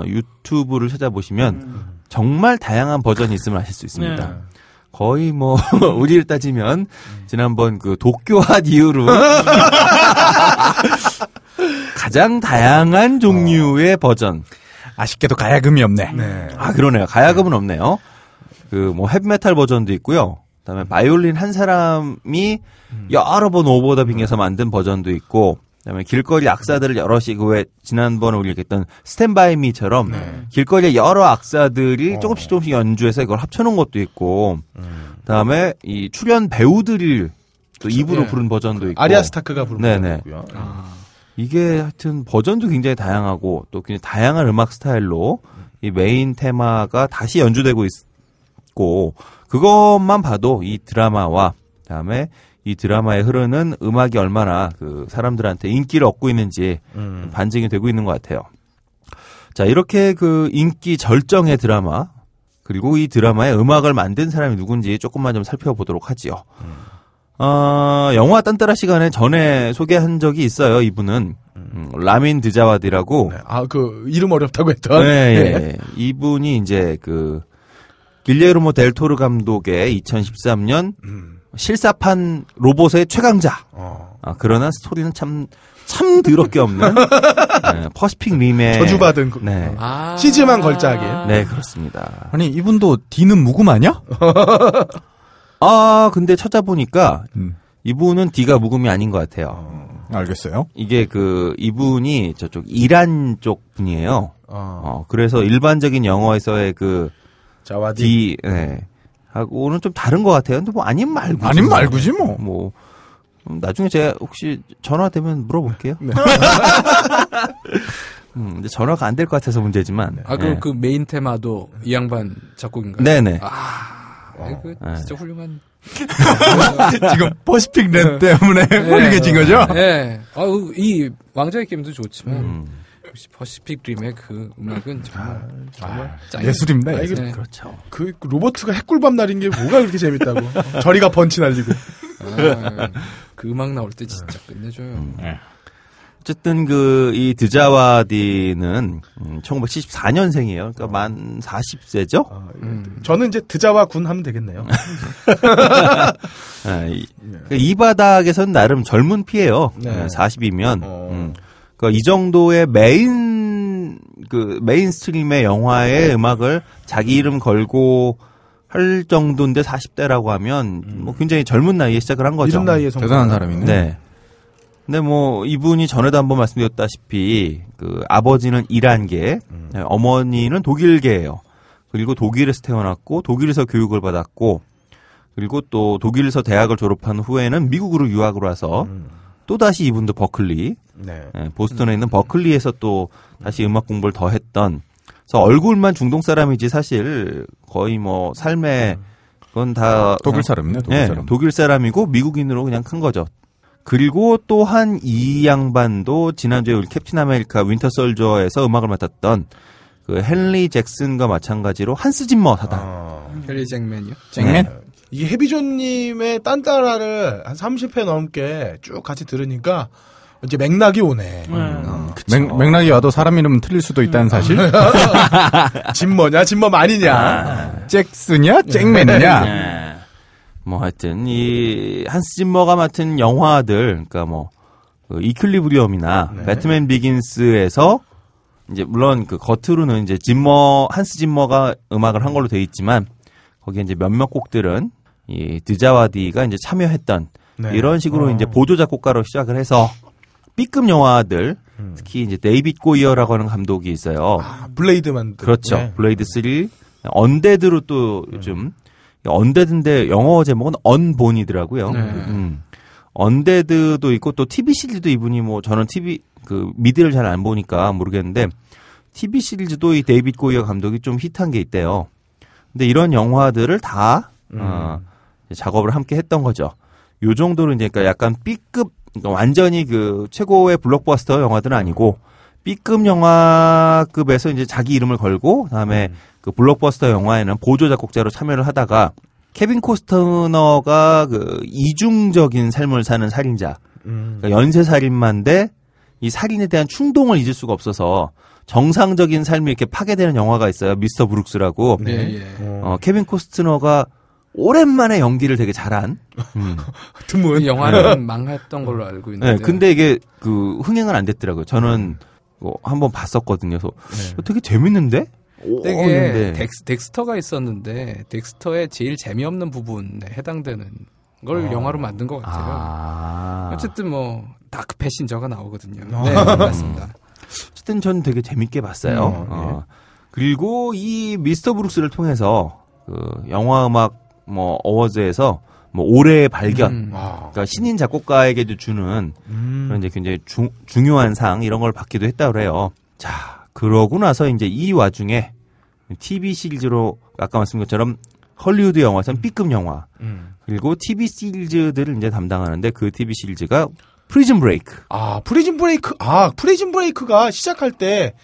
유튜브를 찾아보시면 정말 다양한 버전이 있음을 아실 수 있습니다. 네. 거의 뭐 우리를 따지면 지난번 그 도쿄핫 이후로 가장 다양한 종류의 버전. 아쉽게도 가야금이 없네. 네. 아, 그러네요. 가야금은 없네요. 그 뭐 헤비메탈 버전도 있고요. 그다음에 바이올린 한 사람이 여러 번 오버더빙해서 만든 버전도 있고, 그다음에 길거리 악사들을 여럿이 그 왜 지난번에 우리 얘기했던 스탠바이미처럼 길거리에 여러 악사들이 조금씩 연주해서 이걸 합쳐놓은 것도 있고, 그다음에 이 출연 배우들이 또 입으로 부른 버전도 있고, 아리아 스타크가 부른 버전도 있고요. 이게 하여튼 버전도 굉장히 다양하고 또 굉장히 다양한 음악 스타일로 이 메인 테마가 다시 연주되고 있고, 그것만 봐도 이 드라마와 그다음에 이 드라마에 흐르는 음악이 얼마나 그 사람들한테 인기를 얻고 있는지 반증이 되고 있는 것 같아요. 자, 이렇게 그 인기 절정의 드라마, 그리고 이 드라마의 음악을 만든 사람이 누군지 조금만 좀 살펴보도록 하지요. 영화 딴따라 시간에 전에 소개한 적이 있어요. 이분은 라민 드자와디라고. 네. 아, 그 이름 어렵다고 했던. 네. 이분이 이제 그 길레르모 델토르 감독의 2013년 실사판 로봇의 최강자. 그러나 스토리는 참 더럽게 없는 퍼시픽 림의 저주받은 그, CG만 걸작인. 네, 그렇습니다. 아니, 이분도 D는 무금 아니야? 아, 근데 찾아보니까 이분은 D가 무금이 아닌 것 같아요. 알겠어요. 이게 그 이분이 저쪽 이란 쪽 분이에요. 그래서 일반적인 영어에서의 그 자와디 하고는 좀 다른 것 같아요. 근데 뭐 아님 말고지 뭐 나중에 제가 혹시 전화되면 물어볼게요. 네. 이제 전화가 안 될 것 같아서 문제지만. 아, 그럼 그 메인 테마도 이 양반 작곡인가요? 네네. 이거 진짜 훌륭한. 지금 퍼시픽 랩 때문에 훌륭해진 거죠? 네. 이 왕좌의 게임도 좋지만. 퍼시픽 림의 그 음악은 정말 예술입니다. 그렇죠. 그 로버트가 핵꿀밤 날인 게 뭐가 그렇게 재밌다고? 저리가 번치 날리고. 그 음악 나올 때 진짜 끝내줘요. 어쨌든 그 이 드자와디는 1974년생이에요. 그러니까 만 40세죠. 저는 이제 드자와 군 하면 되겠네요. 이 바닥에선 나름 젊은 피예요. 40이면. 그러니까 이 정도의 메인스트림의 영화의 음악을 자기 이름 걸고 할 정도인데 40대라고 하면 뭐 굉장히 젊은 나이에 시작을 한 거죠. 이른 나이에 대단한 사람이네. 네. 근데 뭐 이분이 전에도 한번 말씀드렸다시피 그 아버지는 이란계, 어머니는 독일계예요. 그리고 독일에서 태어났고 독일에서 교육을 받았고, 그리고 또 독일에서 대학을 졸업한 후에는 미국으로 유학을 와서 또다시 이분도 버클리, 보스턴에 있는 버클리에서 또 다시 음악 공부를 더 했던, 그래서 얼굴만 중동 사람이지 사실 거의 뭐 삶의 그건 다 독일 사람이네. 독일 사람이고 미국인으로 그냥 큰 거죠. 그리고 또한 이 양반도 지난주에 우리 캡틴 아메리카 윈터 솔저에서 음악을 맡았던 그 헨리 잭슨과 마찬가지로 한스 짐머 사단. 헨리 잭맨이요? 잭맨? 네. 이게 해비존님의 딴따라를 한 30회 넘게 쭉 같이 들으니까 이제 맥락이 오네. 맥락이 와도 사람 이름은 틀릴 수도 있다는 사실. 짐머냐, 짐머 아니냐, 잭슨이냐, 잭맨이냐. 뭐 하여튼 이 한스 짐머가 맡은 영화들, 그러니까 뭐 그 이퀄리브리엄이나 네. 배트맨 비긴스에서 이제 물론 그 겉으로는 이제 짐머 한스 짐머가 음악을 한 걸로 돼 있지만 거기에 이제 몇몇 곡들은 이 드자와디가 이제 참여했던 네. 이런 식으로 이제 보조 작곡가로 시작을 해서. B급 영화들, 특히 이제 데이빗 고이어라고 하는 감독이 있어요. 아, 블레이드 만든. 그렇죠. 네. 블레이드 3, 언데드로 또 요즘, 언데드인데 영어 제목은 언본이더라고요. 네. 언데드도 있고 또 TV 시리즈도 이분이 뭐 저는 TV, 그 미드를 잘 안 보니까 모르겠는데 TV 시리즈도 이 데이빗 고이어 감독이 좀 히트한 게 있대요. 근데 이런 영화들을 다 작업을 함께 했던 거죠. 요 정도로 이제 그러니까 약간 B급 그러니까 완전히 그 최고의 블록버스터 영화들은 아니고 B급 영화급에서 이제 자기 이름을 걸고 그다음에 그 블록버스터 영화에는 보조 작곡자로 참여를 하다가 케빈 코스터너가 그 이중적인 삶을 사는 살인자, 그러니까 연쇄 살인마인데 이 살인에 대한 충동을 잊을 수가 없어서 정상적인 삶이 이렇게 파괴되는 영화가 있어요. 미스터 브룩스라고. 네. 케빈 코스터너가 오랜만에 연기를 되게 잘한. 드문 영화는 망했던 걸로 알고 있는데. 네, 근데 이게 그 흥행은 안 됐더라고요. 저는 뭐 한번 봤었거든요. 그래서 네. 되게 재밌는데? 되게 덱스터가 있었는데 덱스터의 제일 재미없는 부분에 해당되는 걸 영화로 만든 것 같아요. 어쨌든 뭐 다크 패신저가 나오거든요. 네, 맞습니다. 어쨌든 전 되게 재밌게 봤어요. 네. 그리고 이 미스터 브룩스를 통해서 그 영화 음악 뭐 어워즈에서 뭐 올해의 발견, 그러니까 신인 작곡가에게도 주는 그런 이제 굉장히 중요한 상 이런 걸 받기도 했다고 해요. 자, 그러고 나서 이제 이 와중에 TV 시리즈로 아까 말씀드린 것처럼 헐리우드 영화에서는 B급 영화 그리고 TV 시리즈들을 이제 담당하는데 그 TV 시리즈가 프리즌 브레이크. 프리즌 브레이크가 시작할 때.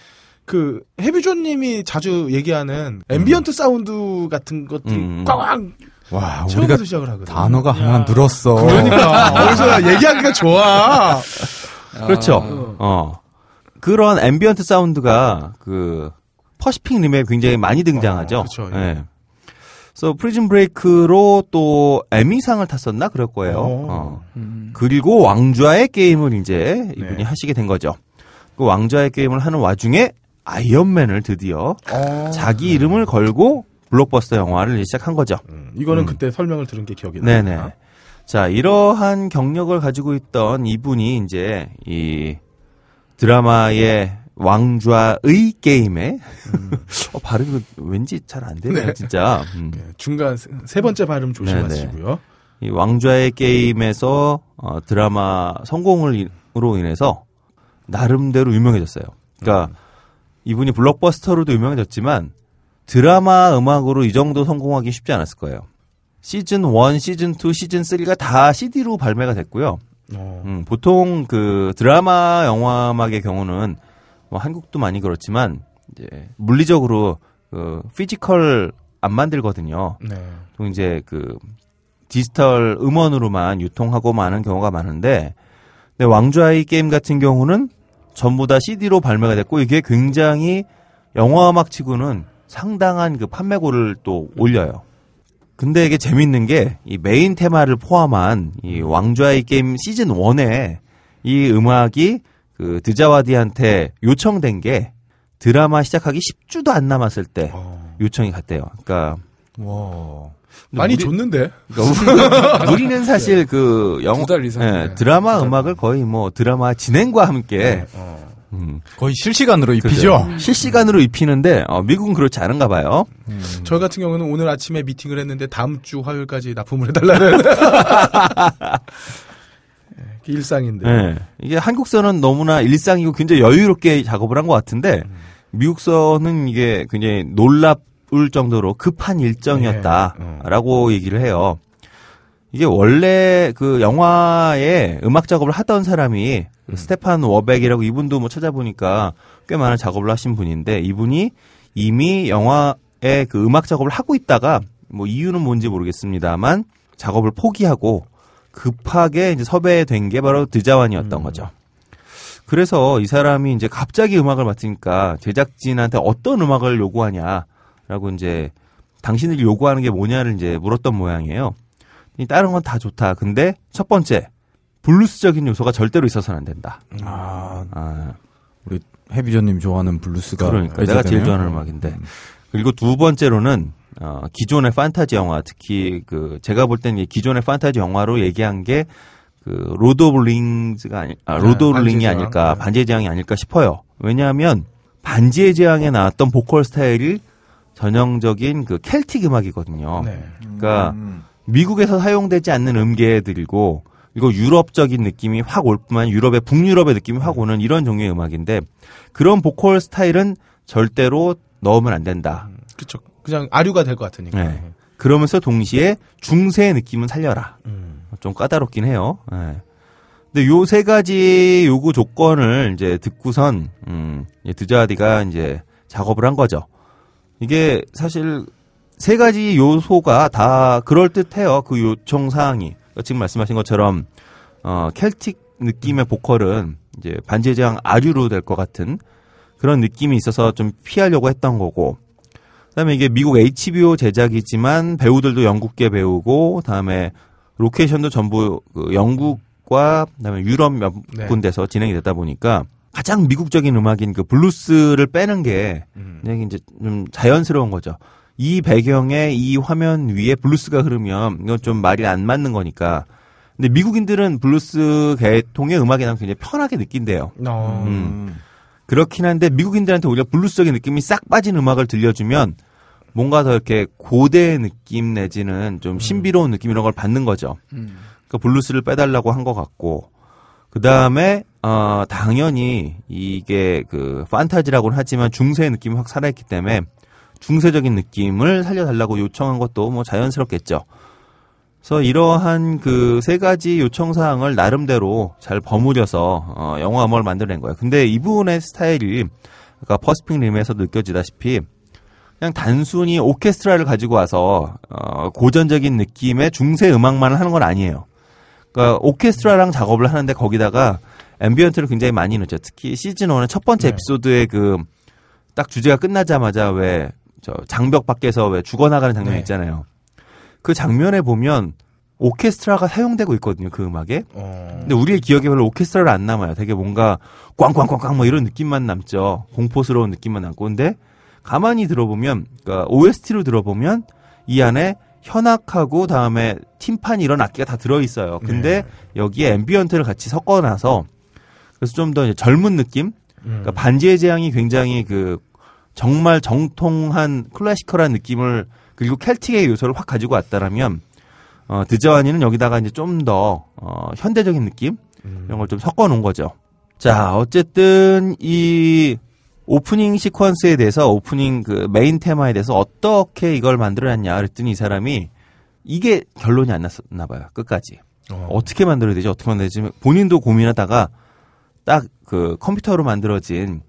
그 해비존님이 자주 얘기하는 앰비언트 사운드 같은 것들이 꽝꽝 와 우리가 시작을 하거든요. 단어가 야. 하나 늘었어. 그러니까 그래서 얘기하기가 좋아. 그렇죠. 그런 앰비언트 사운드가 그 퍼시픽 림에 굉장히 많이 등장하죠. 그렇죠. 예. 네. 그래서 프리즌 브레이크로 또 에미상을 탔었나 그럴 거예요. 그리고 왕좌의 게임을 이제 이분이 네. 하시게 된 거죠. 그 왕좌의 게임을 하는 와중에 아이언맨을 드디어 자기 이름을 걸고 블록버스터 영화를 시작한 거죠. 이거는 그때 설명을 들은 게 기억이 나요. 네네. 자, 이러한 경력을 가지고 있던 이분이 이제 이 드라마의 왕좌의 게임에 발음이 왠지 잘 안 되네요, 네. 진짜. 중간 세 번째 발음 조심하시고요. 이 왕좌의 게임에서 드라마 성공으로 인해서 나름대로 유명해졌어요. 그러니까 이분이 블록버스터로도 유명해졌지만 드라마 음악으로 이 정도 성공하기 쉽지 않았을 거예요. 시즌 1, 시즌 2, 시즌 3가 다 CD로 발매가 됐고요. 보통 그 드라마 영화 음악의 경우는 뭐 한국도 많이 그렇지만 이제 물리적으로 그 피지컬 안 만들거든요. 네. 또 이제 그 디지털 음원으로만 유통하고 많은 경우가 많은데 근데 왕좌의 게임 같은 경우는 전부 다 CD로 발매가 됐고 이게 굉장히 영화음악 치고는 상당한 그 판매고를 또 올려요. 근데 이게 재밌는 게 이 메인 테마를 포함한 이 왕좌의 게임 시즌 1에 이 음악이 그 드자와디한테 요청된 게 드라마 시작하기 10주도 안 남았을 때 요청이 갔대요. 그러니까 와. 많이 줬는데. 우리는 사실 그 드라마 음악을 거의 뭐 드라마 진행과 함께 네. 거의 실시간으로 입히죠. 실시간으로 입히는데 미국은 그렇지 않은가 봐요. 저희 같은 경우는 오늘 아침에 미팅을 했는데 다음 주 화요일까지 납품을 해달라는 일상인데. 네. 이게 한국서는 너무나 일상이고 굉장히 여유롭게 작업을 한 것 같은데 미국서는 이게 굉장히 놀랍 울 정도로 급한 일정이었다라고 얘기를 해요. 이게 원래 그 영화에 음악 작업을 하던 사람이 스테판 워벡이라고 이분도 뭐 찾아보니까 꽤 많은 작업을 하신 분인데 이분이 이미 영화에 그 음악 작업을 하고 있다가 뭐 이유는 뭔지 모르겠습니다만 작업을 포기하고 급하게 이제 섭외된 게 바로 드자완이었던 거죠. 그래서 이 사람이 이제 갑자기 음악을 맡으니까 제작진한테 어떤 음악을 요구하냐라고 이제 당신들이 요구하는 게 뭐냐를 이제 물었던 모양이에요. 다른 건 다 좋다. 근데 첫 번째, 블루스적인 요소가 절대로 있어서는 안 된다. 우리 해비전님 좋아하는 블루스가. 그러니까 내가 제일 좋아하는 음악인데. 그리고 두 번째로는 기존의 판타지 영화, 특히 그 제가 볼 때는 기존의 판타지 영화로 얘기한 게 그 로드 오브 링즈가 로드 오브 링이 아닐까, 반지의 제왕이 아닐까 싶어요. 왜냐하면 반지의 제왕에 나왔던 보컬 스타일이 전형적인 그 켈틱 음악이거든요. 네. 그러니까 미국에서 사용되지 않는 음계들이고, 이거 유럽적인 느낌이 확 올 뿐만 유럽의 북유럽의 느낌이 확 오는 이런 종류의 음악인데, 그런 보컬 스타일은 절대로 넣으면 안 된다. 그렇죠. 그냥 아류가 될 것 같으니까. 네. 그러면서 동시에 중세의 느낌은 살려라. 좀 까다롭긴 해요. 네. 근데 요 세 가지 요구 조건을 이제 듣고선 드자디가 이제 작업을 한 거죠. 이게 사실 세 가지 요소가 다 그럴듯해요. 그 요청 사항이. 지금 말씀하신 것처럼 켈틱 느낌의 보컬은 이제 반지의 제왕 아류로 될 것 같은 그런 느낌이 있어서 좀 피하려고 했던 거고, 그다음에 이게 미국 HBO 제작이지만 배우들도 영국계 배우고, 다음에 로케이션도 전부 그 영국과 그다음에 유럽 몇 군데서 진행이 되다 보니까 가장 미국적인 음악인 그 블루스를 빼는 게 이제 좀 자연스러운 거죠. 이 배경에 이 화면 위에 블루스가 흐르면 이건 좀 말이 안 맞는 거니까. 근데 미국인들은 블루스 계통의 음악이 난 굉장히 편하게 느낀대요. 그렇긴 한데 미국인들한테 오히려 블루스적인 느낌이 싹 빠진 음악을 들려주면 뭔가 더 이렇게 고대의 느낌 내지는 좀 신비로운 느낌 이런 걸 받는 거죠. 그러니까 블루스를 빼달라고 한 것 같고, 그 다음에 당연히 이게 그 판타지라고는 하지만 중세의 느낌이 확 살아있기 때문에 중세적인 느낌을 살려달라고 요청한 것도 뭐 자연스럽겠죠. 그래서 이러한 그 세 가지 요청 사항을 나름대로 잘 버무려서 영화 음악을 만들어낸 거예요. 근데 이분의 스타일이 아까 퍼스픽 림에서 느껴지다시피 그냥 단순히 오케스트라를 가지고 와서 고전적인 느낌의 중세 음악만 하는 건 아니에요. 그러니까 오케스트라랑 작업을 하는데 거기다가 앰비언트를 굉장히 많이 넣죠. 특히 시즌 1의 첫 번째 에피소드에 그 딱 주제가 끝나자마자 왜 저 장벽 밖에서 왜 죽어나가는 장면 있잖아요. 그 장면에 보면 오케스트라가 사용되고 있거든요, 그 음악에. 근데 우리의 기억에 별로 오케스트라를 안 남아요. 되게 뭔가 꽝꽝꽝꽝 뭐 이런 느낌만 남죠. 공포스러운 느낌만 남고. 근데 가만히 들어보면, 그러니까 OST로 들어보면 이 안에 현악하고 다음에 팀판 이런 악기가 다 들어있어요. 근데 여기에 앰비언트를 같이 섞어놔서 그래서 좀 더 젊은 느낌? 그러니까 반지의 제왕이 굉장히 그 정말 정통한 클래시컬한 느낌을 그리고 켈틱의 요소를 확 가지고 왔다라면 드자완이는 여기다가 이제 좀 더 현대적인 느낌 이런 걸 좀 섞어 놓은 거죠. 자, 어쨌든 이 오프닝 시퀀스에 대해서 오프닝 그 메인 테마에 대해서 어떻게 이걸 만들어냈냐 그랬더니 이 사람이 이게 결론이 안 났나 봐요. 끝까지 어떻게 만들어야 되지? 어떻게 만들어야 되지? 본인도 고민하다가 딱 그 컴퓨터로 만들어진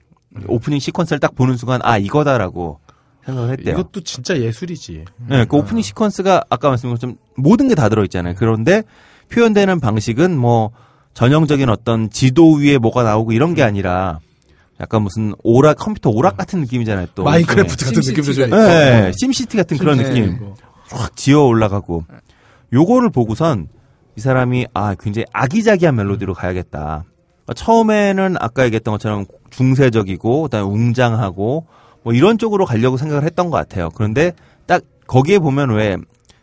오프닝 시퀀스를 딱 보는 순간 아 이거다라고 생각을 했대요. 이것도 진짜 예술이지. 네, 그 오프닝 시퀀스가 아까 말씀드린 것처럼 모든 게 다 들어있잖아요. 그런데 표현되는 방식은 뭐 전형적인 어떤 지도 위에 뭐가 나오고 이런 게 아니라 약간 무슨 오락 컴퓨터 오락 같은 느낌이잖아요. 또 마인크래프트 같은 느낌도 좀 있고. 네, 심시티 같은 그런 느낌 확 지어 올라가고. 요거를 보고선 이 사람이 아 굉장히 아기자기한 멜로디로 가야겠다. 처음에는 아까 얘기했던 것처럼 중세적이고 그다음에 웅장하고 뭐 이런 쪽으로 가려고 생각을 했던 것 같아요. 그런데 딱 거기에 보면 왜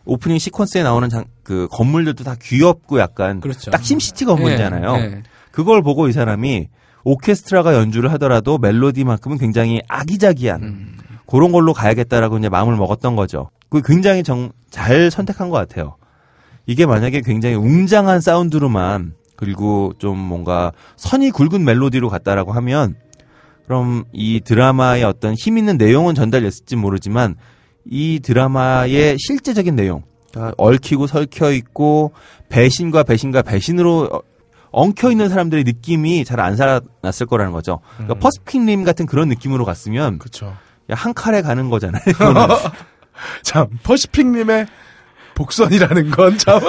오프닝 시퀀스에 나오는 그 건물들도 다 귀엽고 약간 그렇죠. 딱 심시티 건물이잖아요. 네. 그걸 보고 이 사람이 오케스트라가 연주를 하더라도 멜로디만큼은 굉장히 아기자기한 그런 걸로 가야겠다라고 이제 마음을 먹었던 거죠. 그 굉장히 잘 선택한 것 같아요. 이게 만약에 굉장히 웅장한 사운드로만 그리고 좀 뭔가 선이 굵은 멜로디로 갔다라고 하면 그럼 이 드라마의 어떤 힘 있는 내용은 전달됐을지 모르지만 이 드라마의 실제적인 내용 그러니까 얽히고 설켜 있고 배신과 배신으로 엉켜 있는 사람들의 느낌이 잘 안 살아났을 거라는 거죠. 그러니까 퍼스픽님 같은 그런 느낌으로 갔으면 그쵸. 한 칼에 가는 거잖아요. 참 퍼시픽님의 복선이라는 건 참.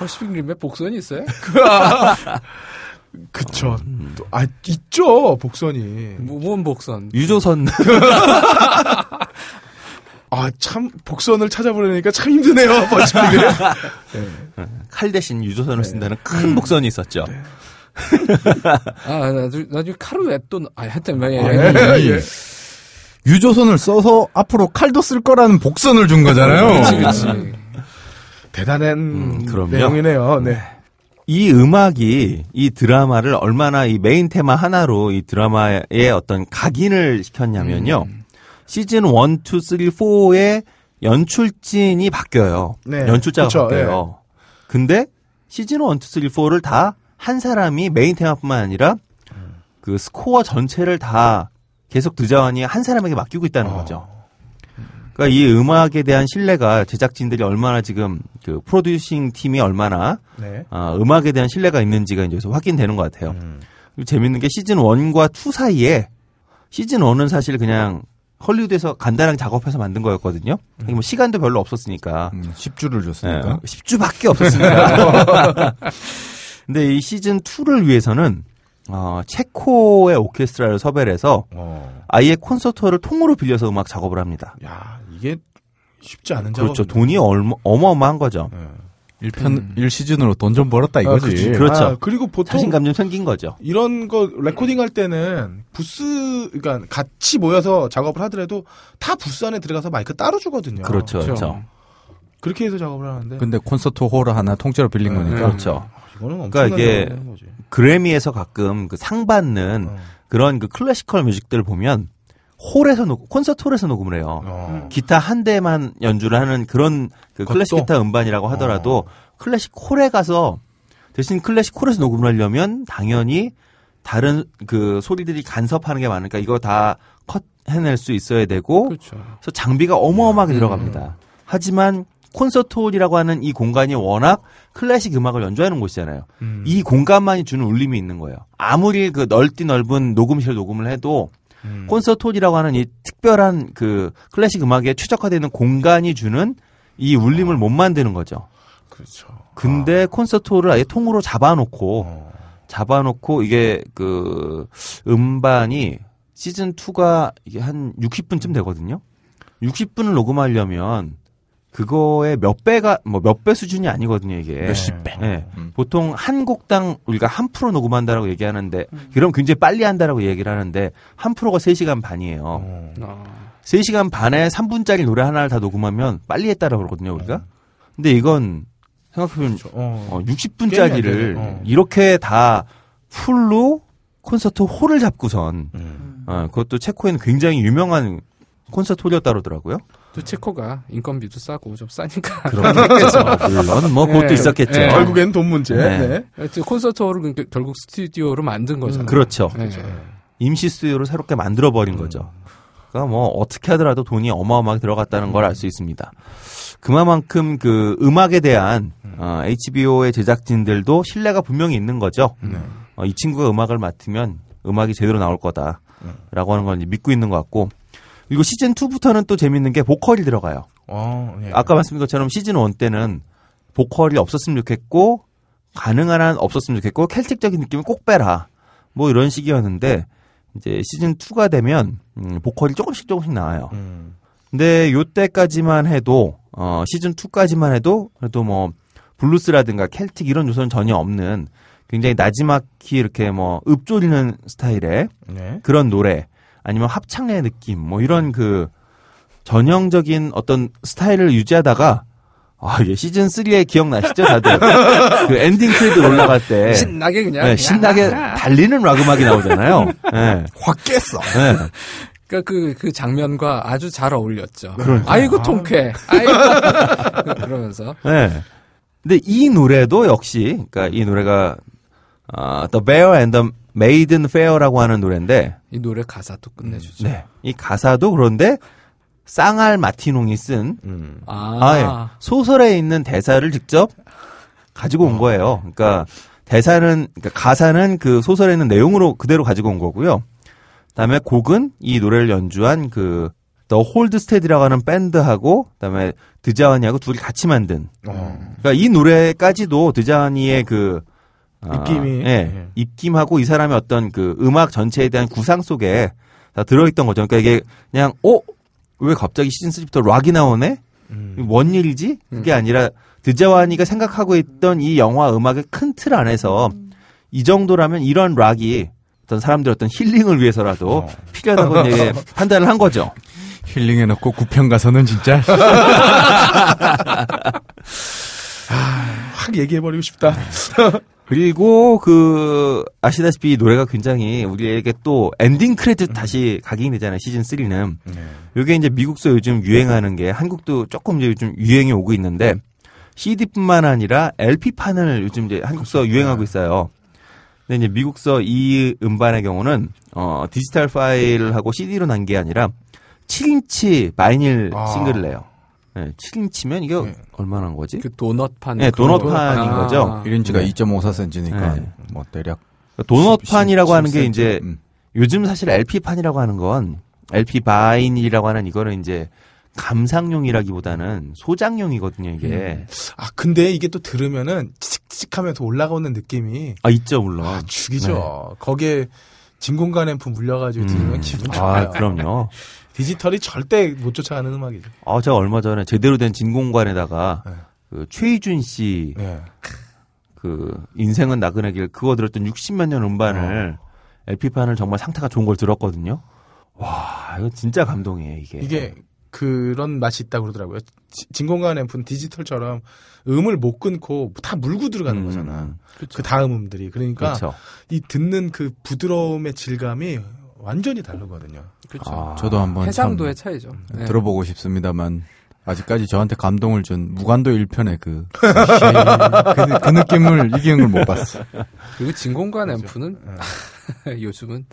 퍼시픽님의 복선이 있어요? 그쵸. 아 있죠 복선이. 뭔 복선? 유조선. 아, 참, 복선을 찾아보려니까 참 힘드네요, 버치피게. 네. 칼 대신 유조선을 쓴다는 네. 큰 복선이 있었죠. 네. 아, 나중에 칼을 왜 또, 아, 하여튼, 예. 유조선을 써서 앞으로 칼도 쓸 거라는 복선을 준 거잖아요. 그치. 대단한 내용이네요, 네. 이 음악이 이 드라마를 얼마나 이 메인 테마 하나로 이 드라마에 어떤 각인을 시켰냐면요. 시즌 1, 2, 3, 4의 연출진이 바뀌어요. 네. 연출자가 그쵸, 바뀌어요. 네. 근데 시즌 1, 2, 3, 4를 다 한 사람이 메인 테마뿐만 아니라 그 스코어 전체를 다 계속 드자완이 한 사람에게 맡기고 있다는 거죠. 그러니까 이 음악에 대한 신뢰가 제작진들이 얼마나 지금 그 프로듀싱 팀이 얼마나 네. 음악에 대한 신뢰가 있는지가 이제 확인되는 것 같아요. 재밌는 게 시즌 1과 2 사이에 시즌 1은 사실 그냥 헐리우드에서 간단하게 작업해서 만든 거였거든요. 뭐 시간도 별로 없었으니까. 10주를 줬으니까. 네, 10주밖에 없었으니까. 근데 이 시즌 2를 위해서는 체코의 오케스트라를 섭외를 해서 아예 콘서트를 통으로 빌려서 음악 작업을 합니다. 야, 이게 쉽지 않은 작업. 그렇죠. 작업인데. 돈이 어마어마한 거죠. 네. 1시즌으로 돈 좀 벌었다 이거지. 그렇죠. 그리고 보통. 자신감 좀 생긴 거죠. 이런 거, 레코딩 할 때는 부스, 그러니까 같이 모여서 작업을 하더라도 다 부스 안에 들어가서 마이크 따로 주거든요. 그렇죠. 그렇게 해서 작업을 하는데. 근데 콘서트 홀을 하나 통째로 빌린 거니까. 그렇죠. 이거는 그러니까 이게 그래미에서 가끔 그 상 받는 그런 그 클래시컬 뮤직들을 보면 홀에서 콘서트 홀에서 녹음을 해요. 기타 한 대만 연주를 하는 그런 그 클래식 기타 음반이라고 하더라도 클래식 홀에 가서 대신 클래식 홀에서 녹음을 하려면 당연히 다른 그 소리들이 간섭하는 게 많으니까 이거 다 컷 해낼 수 있어야 되고 그렇죠. 그래서 장비가 어마어마하게 들어갑니다. 하지만 콘서트 홀이라고 하는 이 공간이 워낙 클래식 음악을 연주하는 곳이잖아요. 이 공간만이 주는 울림이 있는 거예요. 아무리 그 넓은 녹음실 녹음을 해도 콘서트 홀이라고 하는 이 특별한 그 클래식 음악에 최적화되는 공간이 주는 이 울림을 못 만드는 거죠. 그렇죠. 근데 콘서트 홀을 아예 통으로 잡아놓고 이게 그 음반이 시즌 2가 이게 한 60분쯤 되거든요. 60분을 녹음하려면 그거의 몇 배 수준이 아니거든요, 이게. 몇십 배. 네. 보통 한 곡당 우리가 1% 녹음한다라고 얘기하는데, 그럼 굉장히 빨리 한다라고 얘기를 하는데, 1%가 3시간 반이에요. 3시간 반에 3분짜리 노래 하나를 다 녹음하면 빨리 했다라고 그러거든요, 우리가. 근데 이건, 생각해보면, 그렇죠. 60분짜리를 이렇게 다 풀로 콘서트 홀을 잡고선, 그것도 체코에는 굉장히 유명한 콘서트 홀이었다 그러더라고요. 또 체코가 인건비도 싸고 좀 싸니까. 그렇겠죠. 물론 뭐 그것도 네. 있었겠죠. 네. 결국엔 돈 문제. 네. 네. 콘서트 홀을 결국 스튜디오로 만든 거잖아요. 그렇죠. 네. 임시 스튜디오로 새롭게 만들어버린 거죠. 그러니까 뭐 어떻게 하더라도 돈이 어마어마하게 들어갔다는 걸 알 수 있습니다. 그만큼 그 음악에 대한 HBO의 제작진들도 신뢰가 분명히 있는 거죠. 이 친구가 음악을 맡으면 음악이 제대로 나올 거다라고 하는 걸 믿고 있는 것 같고 그리고 시즌 2부터는 또 재밌는 게 보컬이 들어가요. 예. 아까 말씀드린 것처럼 시즌 1 때는 보컬이 없었으면 좋겠고 가능한 한 없었으면 좋겠고 켈틱적인 느낌을 꼭 빼라. 뭐 이런 식이었는데 이제 시즌 2가 되면 보컬이 조금씩 나와요. 근데 요때까지만 해도 시즌 2까지만 해도 그래도 뭐 블루스라든가 켈틱 이런 요소는 전혀 없는 굉장히 나지막히 이렇게 뭐 읊조리는 스타일의 네. 그런 노래. 아니면 합창의 느낌, 뭐 이런 그 전형적인 어떤 스타일을 유지하다가 예, 시즌 3에 기억나시죠, 다들? 그 엔딩 크레딧 올라갈 때 신나게 그냥, 네, 신나게 달리는 락 음악이 나오잖아요. 네. 확 깼어. 네. 그러니까 그 장면과 아주 잘 어울렸죠. 그러니까. 아이고 통쾌. 아이고. 그러면서. 네. 근데 이 노래도 역시, 그러니까 이 노래가 The Bear and the Maiden Fair라고 하는 노래인데 이 노래 가사도 끝내주죠. 네. 이 가사도 그런데 쌍알 마티농이 쓴 예. 소설에 있는 대사를 직접 가지고 온 거예요. 그러니까 대사는 그러니까 가사는 그 소설에 있는 내용으로 그대로 가지고 온 거고요. 그다음에 곡은 이 노래를 연주한 그 더 홀드스테디라고 하는 밴드하고 그다음에 드자하니하고 둘이 같이 만든. 그러니까 이 노래까지도 드자하니의 그 입김이 예. 입김하고 이 사람의 어떤 그 음악 전체에 대한 구상 속에 다 들어있던 거죠. 그러니까 이게 그냥 왜 갑자기 시즌 3부터 락이 나오네? 뭔 일이지? 그게 아니라 드자와니가 생각하고 있던 이 영화 음악의 큰 틀 안에서 이 정도라면 이런 락이 어떤 사람들 어떤 힐링을 위해서라도 필요하다고 이제 판단을 한 거죠. 힐링해놓고 9편 가서는 진짜 확 얘기해버리고 싶다. 그리고 그 아시다시피 이 노래가 굉장히 우리에게 또 엔딩 크레딧 다시 각인이 되잖아요. 시즌 3는. 이게 이제 미국에서 요즘 유행하는 게 한국도 조금 이제 요즘 유행이 오고 있는데 CD뿐만 아니라 LP판을 요즘 이제 한국서 유행하고 있어요. 근데 이제 미국서 이 음반의 경우는 디지털 파일하고 CD로 난 게 아니라 7인치 바이닐 싱글을 내요. 네, 7인치면 이게 얼마나 한 거지? 그 도넛판. 네, 도넛판인 거죠. 1인치가 2.54cm니까 네. 뭐 대략 도넛판이라고 하는 게 이제 요즘 사실 LP판이라고 하는 건 LP 바인이라고 하는 이거는 이제 감상용이라기보다는 소장용이거든요, 이게. 아, 근데 이게 또 들으면은 칙칙하면서 올라가는 느낌이 있죠, 물론. 아, 죽이죠. 네. 거기에 진공관 앰프 물려가지고 들으면 기분 좋아요. 아, 그럼요. 디지털이 절대 못 쫓아가는 음악이죠. 아, 제가 얼마 전에 제대로 된 진공관에다가 그 최희준 씨 그 인생은 나그네 길 그거 들었던 60몇 년 음반을 LP판을 정말 상태가 좋은 걸 들었거든요. 와, 이거 진짜 감동이에요, 이게. 이게 그런 맛이 있다고 그러더라고요. 진공관 앰프는 디지털처럼 음을 못 끊고 다 물고 들어가는 거잖아. 그렇죠. 그 다음 음들이. 그러니까 그렇죠. 이 듣는 그 부드러움의 질감이 완전히 다르거든요. 그렇죠. 아, 저도 한번 해상도의 차이죠. 네. 들어보고 싶습니다만 아직까지 저한테 감동을 준 무관도 1편의 그 느낌을 이기는 걸 못 봤어. 그리고 진공관 앰프는 요즘은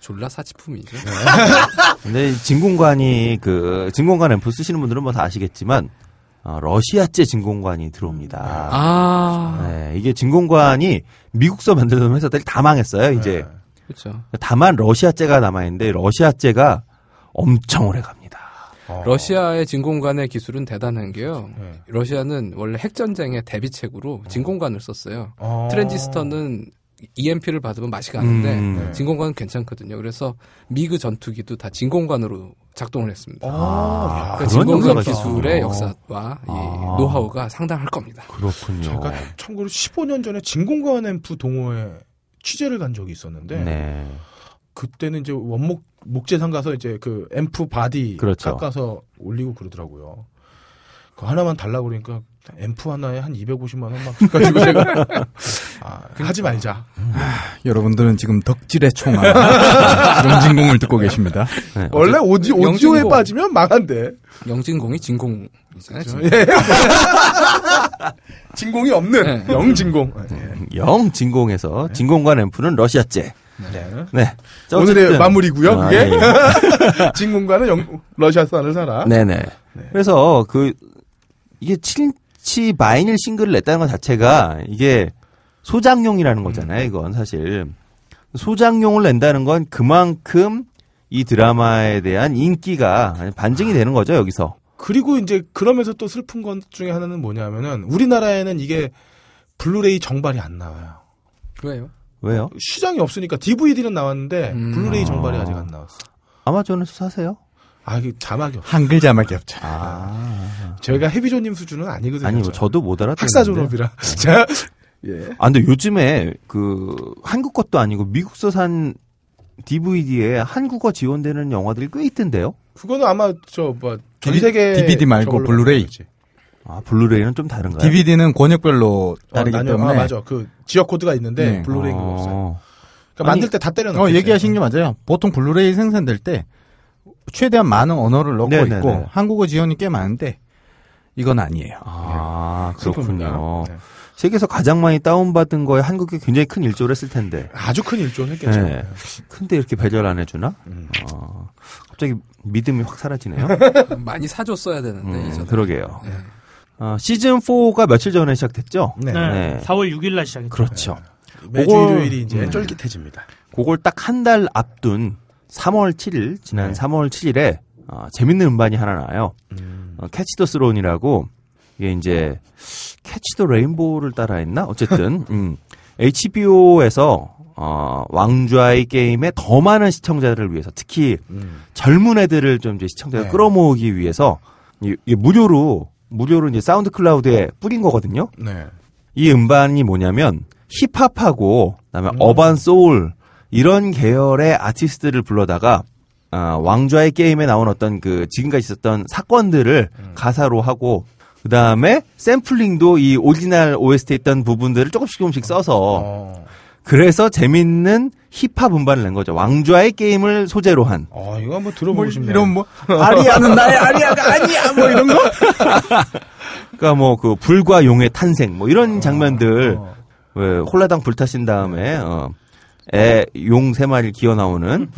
졸라 사치품이죠. 근데 진공관이 그 진공관 앰프 쓰시는 분들은 뭐 다 아시겠지만 러시아제 진공관이 들어옵니다. 아, 네, 이게 진공관이 미국서 만들던 회사들이 다 망했어요. 이제. 그렇죠. 다만 러시아제가 남아 있는데 러시아제가 엄청 오래 갑니다. 러시아의 진공관의 기술은 대단한 게요. 러시아는 원래 핵전쟁의 대비책으로 진공관을 썼어요. 트랜지스터는 EMP를 받으면 맛이 가는데 진공관은 괜찮거든요. 그래서 미그 전투기도 다 진공관으로 작동을 했습니다. 그러니까 진공관 기술의 역사와 이 노하우가 상당할 겁니다. 그렇군요. 제가 참고로 15년 전에 진공관 앰프 동호회 취재를 간 적이 있었는데 그때는 이제 원목 목재상 가서 이제 그 앰프 바디 그렇죠. 깎아서 올리고 그러더라고요. 그 하나만 달라고 그러니까 앰프 하나에 한 250만 원만 가지고 제가 하지 말자. 여러분들은 지금 덕질의 총알 그런 진공을 듣고 계십니다. 네. 원래 오디오에 빠지면 망한대. 영진공이 진공이잖아요. 진공. 예. 진공이 없는 네. 영진공. 네. 영진공에서 네. 진공관 앰프는 러시아제. 네. 네. 오늘의 마무리고요. 그게 예. 진공관은 러시아산을 사라. 네네. 네. 그래서 그 이게 7인치 바이닐 싱글을 냈다는 것 자체가 이게 소장용이라는 거잖아요. 이건 사실 소장용을 낸다는 건 그만큼 이 드라마에 대한 인기가 반증이 되는 거죠 여기서. 그리고 이제 그러면서 또 슬픈 것 중에 하나는 뭐냐면은 우리나라에는 이게 블루레이 정발이 안 나와요. 왜요? 왜요? 시장이 없으니까 DVD는 나왔는데 블루레이 정발이 아직 안 나왔어. 아마존에서 사세요? 아, 이게 자막이 없죠. 한글 자막이 없죠. 저희가 해비조님 수준은 아니거든요. 아니, 저도 못 알아듣는데. 학사 졸업이라. 제가 예. 아, 근데 요즘에 그 한국 것도 아니고 미국서 산 DVD에 한국어 지원되는 영화들이 꽤 있던데요. 그거는 아마 전 세계 DVD 말고 블루레이. 아, 블루레이는 좀 다른가요? DVD는 권역별로 다르기 때문에. 아, 맞아. 그 지역 코드가 있는데 네. 블루레이는 없어요. 그러니까 만들 때 다 때려 넣어요. 얘기하신 게 맞아요. 보통 블루레이 생산될 때 최대한 많은 언어를 넣고 네네네. 있고 한국어 지원이 꽤 많은데 이건 아니에요. 아, 그렇군요. 네. 세계에서 가장 많이 다운받은 거에 한국이 굉장히 큰 일조를 했을 텐데. 아주 큰 일조는 했겠죠. 네. 근데 이렇게 배려를 안 해주나? 갑자기 믿음이 확 사라지네요. 많이 사줬어야 되는데. 그러게요. 네. 시즌4가 며칠 전에 시작됐죠? 네. 네. 4월 6일날 시작했죠. 그렇죠. 네. 매주 일요일이 이제 쫄깃해집니다. 그걸 딱 한 달 앞둔 3월 7일, 지난 3월 7일에 재밌는 음반이 하나 나와요. 캐치 더 스론이라고, 이게 이제 캐치 더 레인보우를 따라했나? 어쨌든 HBO에서 왕좌의 게임에 더 많은 시청자들을 위해서, 특히 젊은 애들을 좀 이제 시청자를 끌어모으기 위해서 이 무료로 이제 사운드 클라우드에 뿌린 거거든요. 네. 이 음반이 뭐냐면 힙합하고 그다음에 어반 소울 이런 계열의 아티스트를 불러다가 왕좌의 게임에 나온 어떤 그 지금까지 있었던 사건들을 가사로 하고, 그 다음에 샘플링도 이 오리지널 OST에 있던 부분들을 조금씩 써서 그래서 재밌는 힙합 음반을 낸 거죠. 왕좌의 게임을 소재로 한. 이거 한번 들어보고 싶네요. 이런 아리아는 나의 아리아가 아니야 이런 거. 그러니까 그 불과 용의 탄생 이런 장면들 왜 홀라당 불타신 다음에 용 세 마리를 기어 나오는.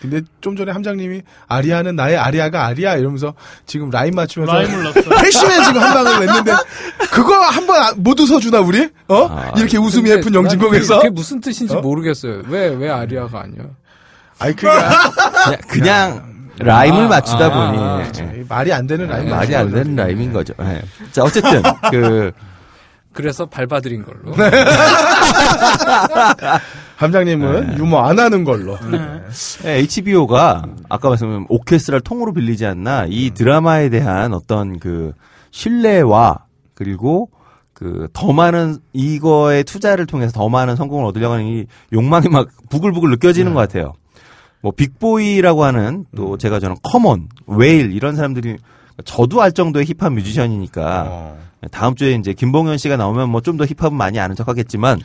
근데 좀 전에 함장님이 아리아는 나의 아리아가 아리아 이러면서 지금 라임 맞추면서 라임을 넣었어. 회심에 지금 한 방을 냈는데 그거 한번 못 웃어주나 우리? 이렇게 웃음이 예쁜 영진공에서 그게 무슨 뜻인지 모르겠어요. 왜 아리아가 아니야? 그냥 라임을 맞추다 보니 말이 안 되는 라임, 말이 안 되는 라임인 거죠. 네. 자, 어쨌든 그래서 밟아드린 걸로. 함장님은 유머 안 하는 걸로. HBO가 아까 말씀드린 오케스트라를 통으로 빌리지 않나, 이 드라마에 대한 어떤 그 신뢰와 그리고 그 더 많은 이거에 투자를 통해서 더 많은 성공을 얻으려고 하는 이 욕망이 막 부글부글 느껴지는 것 같아요. 빅보이라고 하는, 또 제가 저는 커먼, 웨일 이런 사람들이 저도 알 정도의 힙합 뮤지션이니까 다음 주에 이제 김봉현 씨가 나오면 좀 더 힙합은 많이 아는 척 하겠지만,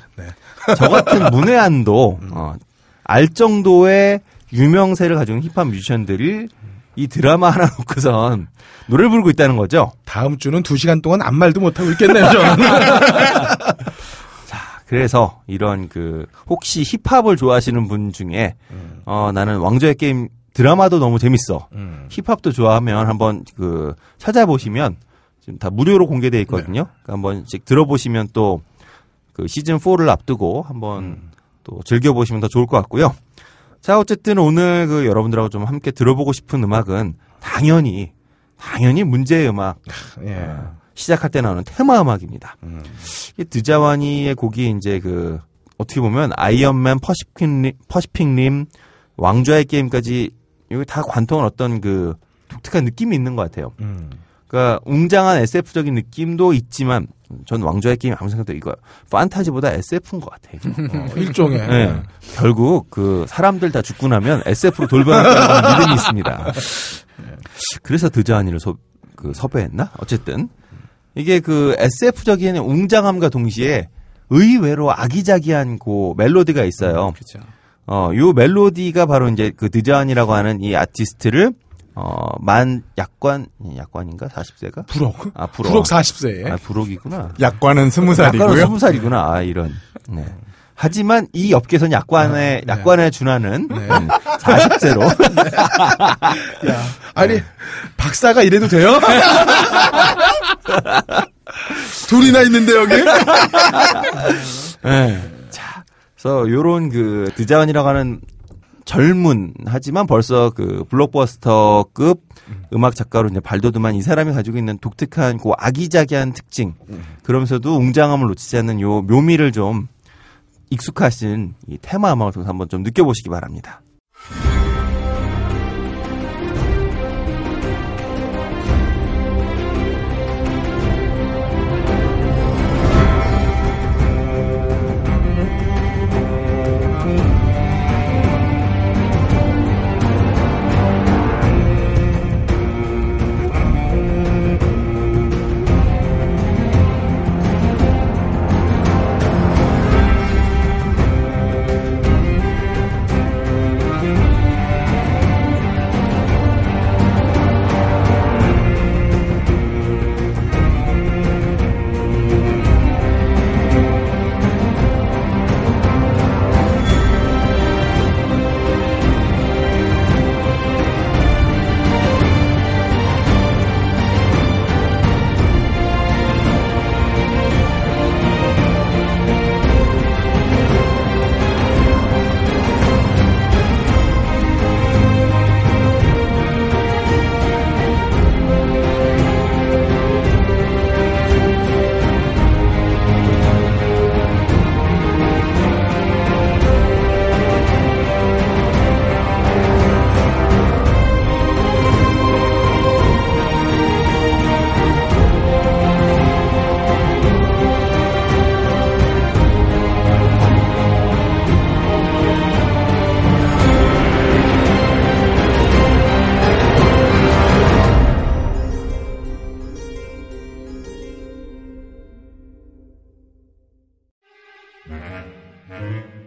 저 같은 문외한도, 알 정도의 유명세를 가진 힙합 뮤지션들이 이 드라마 하나 놓고선 노래를 부르고 있다는 거죠. 다음 주는 2시간 동안 아무 말도 못하고 있겠네요, 저는. 자, 그래서 이런 혹시 힙합을 좋아하시는 분 중에, 나는 왕좌의 게임 드라마도 너무 재밌어. 힙합도 좋아하면 한번 찾아보시면 지금 다 무료로 공개되어 있거든요. 그러니까 한 번씩 들어보시면 또 시즌 4를 앞두고 한번 또 즐겨보시면 더 좋을 것 같고요. 자, 어쨌든 오늘 여러분들하고 좀 함께 들어보고 싶은 음악은 당연히 문제의 음악. 시작할 때 나오는 테마 음악입니다. 이 드자와니의 곡이 이제 어떻게 보면 아이언맨, 퍼시픽 림, 왕좌의 게임까지 여기 다 관통한 어떤 독특한 느낌이 있는 것 같아요. 그러니까 웅장한 SF적인 느낌도 있지만 전 왕좌의 게임 아무 생각도 이거 판타지보다 SF인 것 같아요. 일종의 결국 사람들 다 죽고 나면 SF로 돌변한다는 믿음이 있습니다. 그래서 드자하니를 섭외했나? 어쨌든 이게 SF적인 웅장함과 동시에 의외로 아기자기한 멜로디가 있어요. 그렇죠. 요 멜로디가 바로 이제 드자하니라고 하는 이 아티스트를 만 약관인가 40세가? 부록. 부록 40세에. 부록이구나. 약관은 20살이고요. 약관은 20살이구나. 이런. 네. 하지만 이 업계에서는 약관에 준하는 40세로. 네. 야. 아니, 박사가 이래도 돼요? 둘이나 있는데 여기. 네. 그래서 요런 드자완이라고 하는 젊은, 하지만 벌써 블록버스터급 음악 작가로 이제 발돋움한 이 사람이 가지고 있는 독특한 아기자기한 특징, 그러면서도 웅장함을 놓치지 않는 요 묘미를 좀 익숙하신 이 테마 음악을 통해서 한번 좀 느껴보시기 바랍니다.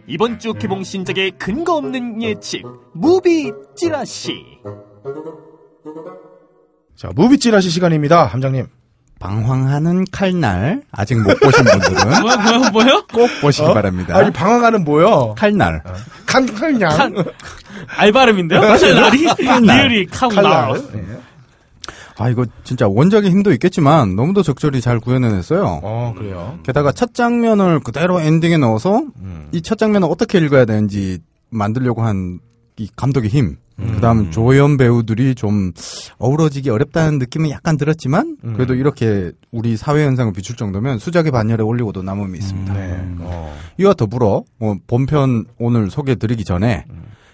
이번 주 개봉 신작의 근거 없는 예측 무비 찌라시. 자, 무비 찌라시 시간입니다. 함장님. 방황하는 칼날 아직 못 보신 분들은 뭐요? 꼭 보시기 바랍니다. 아니 방황하는 뭐요? 칼날. 칼냥. 알바름인데요? 사실 날이 리얼이 칼날. 아 이거 진짜 원작의 힘도 있겠지만 너무도 적절히 잘 구현해냈어요. 어 그래요. 게다가 첫 장면을 그대로 엔딩에 넣어서 이 첫 장면을 어떻게 읽어야 되는지 만들려고 한 이 감독의 힘. 그다음 조연 배우들이 좀 어우러지기 어렵다는 느낌은 약간 들었지만 그래도 이렇게 우리 사회 현상을 비출 정도면 수작의 반열에 올리고도 남음이 있습니다. 네. 이와 더불어 본편 오늘 소개해드리기 전에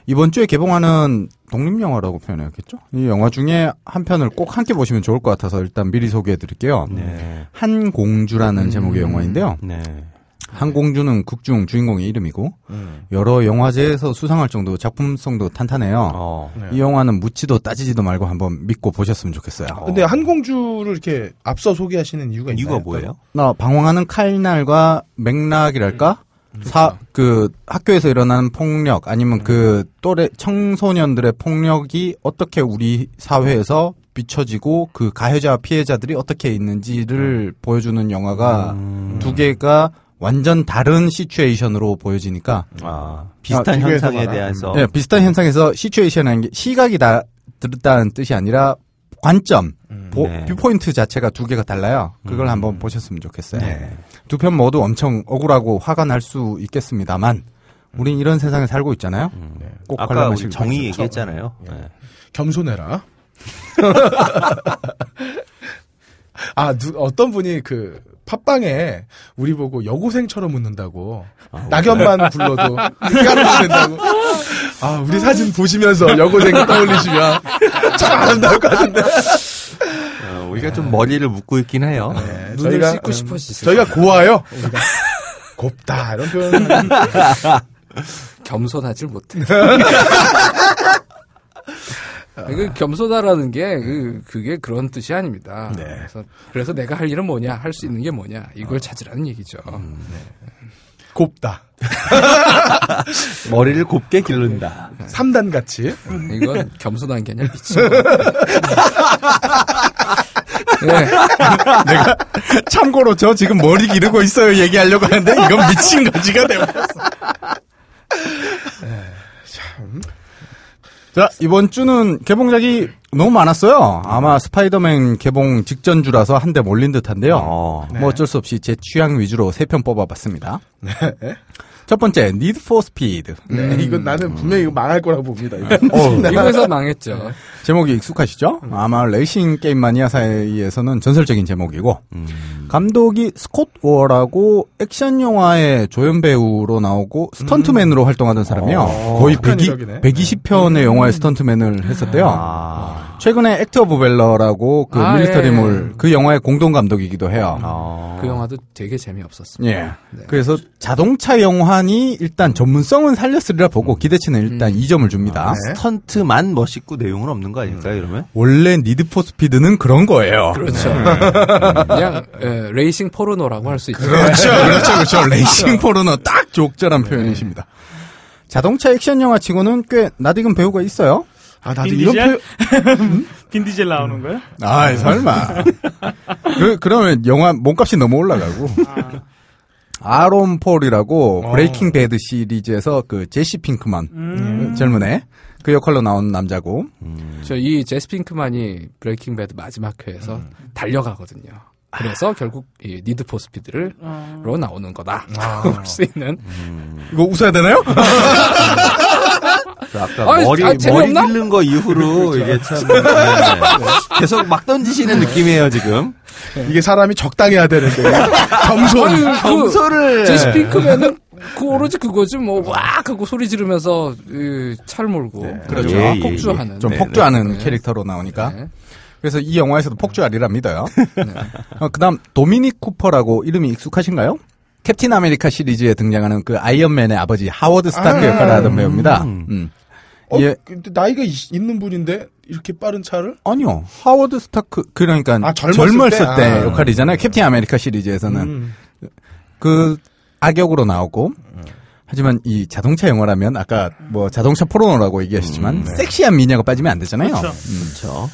이번 주에 개봉하는 독립영화라고 표현해야겠죠? 이 영화 중에 한 편을 꼭 함께 보시면 좋을 것 같아서 일단 미리 소개해드릴게요. 네. 한공주라는 제목의 영화인데요. 네. 한공주는 극중 주인공의 이름이고 여러 영화제에서 수상할 정도 작품성도 탄탄해요. 네. 이 영화는 묻지도 따지지도 말고 한번 믿고 보셨으면 좋겠어요. 근데 한공주를 이렇게 앞서 소개하시는 이유가 있나요? 이유가 뭐예요? 나 방황하는 칼날과 맥락이랄까? 그 학교에서 일어나는 폭력 아니면 그 또래 청소년들의 폭력이 어떻게 우리 사회에서 비춰지고 그 가해자와 피해자들이 어떻게 있는지를 보여주는 영화가 두 개가 완전 다른 시츄에이션으로 보여지니까 비슷한 현상에 대해서 네, 비슷한 현상에서 시츄에이션이라는 게 시각이 다 들었다는 뜻이 아니라 관점, 네. 뷰포인트 자체가 두 개가 달라요. 그걸 한번 보셨으면 좋겠어요. 네. 두 편 모두 엄청 억울하고 화가 날 수 있겠습니다만 우린 이런 세상에 살고 있잖아요. 네. 꼭 아까 우리 정의 봤죠. 얘기했잖아요. 네. 겸손해라. 어떤 분이 그 팟빵에 우리 보고 여고생처럼 웃는다고 낙엽만 불러도 까르르 된다고 우리 사진 보시면서 여고생 떠올리시면 참 아름다울 것 같은데 우리가 좀 머리를 묶고 있긴 해요. 네, 눈을 씻고 싶어지죠. 저희가 고와요. 우리가 곱다 이런 표현 겸손하질 못해. 그 겸손하라는 게 그게 그런 뜻이 아닙니다. 네. 그래서 내가 할 일은 뭐냐, 할 수 있는 게 뭐냐 이걸 찾으라는 얘기죠. 네. 곱다. 머리를 곱게 기른다. 3단 같이. 이건 겸손한 게 아니라 미친. 네. 내가 참고로 저 지금 머리 기르고 있어요 얘기하려고 하는데 이건 미친 거지가 되어버렸어. 참. 자, 이번 주는 개봉작이 너무 많았어요. 아마 스파이더맨 개봉 직전주라서 한 대 몰린 듯한데요. 네. 뭐 어쩔 수 없이 제 취향 위주로 세 편 뽑아봤습니다. 네. 첫 번째, Need for Speed. 네, 이건 나는 분명히 이거 망할 거라고 봅니다. 이거에서 망했죠. 제목이 익숙하시죠? 아마 레이싱 게임 마니아 사이에서는 전설적인 제목이고 감독이 스콧 워라고 액션 영화의 조연 배우로 나오고 스턴트맨으로 활동하던 사람이요. 거의 120편의 영화의 스턴트맨을 했었대요. 최근에 액트 오브 벨러라고 그 밀리터리물 그 영화의 공동 감독이기도 해요. 그 영화도 되게 재미없었습니다. 예. 네. 그래서 자동차 영화니 일단 전문성은 살렸으리라 보고 기대치는 일단 2점을 줍니다. 네. 스턴트만 멋있고 내용은 없는 거 아닐까요, 이러면? 원래 니드 포 스피드는 그런 거예요. 그렇죠. 그냥 레이싱 포르노라고 할 수 있죠. 그렇죠. 그렇죠. 그렇죠. 레이싱 포르노 딱 적절한 표현이십니다. 자동차 액션 영화 치고는 꽤 낯익은 배우가 있어요. 나도 빈디젤? 빈디젤 나오는 거야? 아이, 설마. 그러면 영화 몸값이 너무 올라가고. 아론 폴이라고 브레이킹 배드 시리즈에서 그 제시 핑크먼 젊은 애 그 역할로 나온 남자고. 저 이 제시 핑크먼이 브레이킹 배드 마지막 회에서 달려가거든요. 그래서 결국 이 니드 포 스피드로 나오는 거다. 볼 수 있는. 이거 웃어야 되나요? 아까 머리 긁는 거 이후로 그렇죠. 이게 참 계속 막 던지시는 느낌이에요 지금. 이게 사람이 적당해야 되는데 겸손을. 제시 핑크맨은 오로지 그거지 막 하고 소리 지르면서 차를 몰고 네. 그렇죠. 폭주하는 좀 폭주하는 캐릭터로 나오니까. 네. 그래서 이 영화에서도 폭주하리라 믿어요. 네. 그다음 도미닉 쿠퍼라고 이름이 익숙하신가요? 캡틴 아메리카 시리즈에 등장하는 그 아이언맨의 아버지 하워드 스타크 역할을 하던 배우입니다. 예. 근데 나이가 있는 분인데 이렇게 빠른 차를? 아니요. 하워드 스타크 그러니까 젊었을 때 역할이잖아요. 캡틴 아메리카 시리즈에서는 그 악역으로 나오고 하지만 이 자동차 영화라면 아까 뭐 자동차 포르노라고 얘기하셨지만 네. 섹시한 미녀가 빠지면 안 되잖아요. 그렇죠. 그렇죠.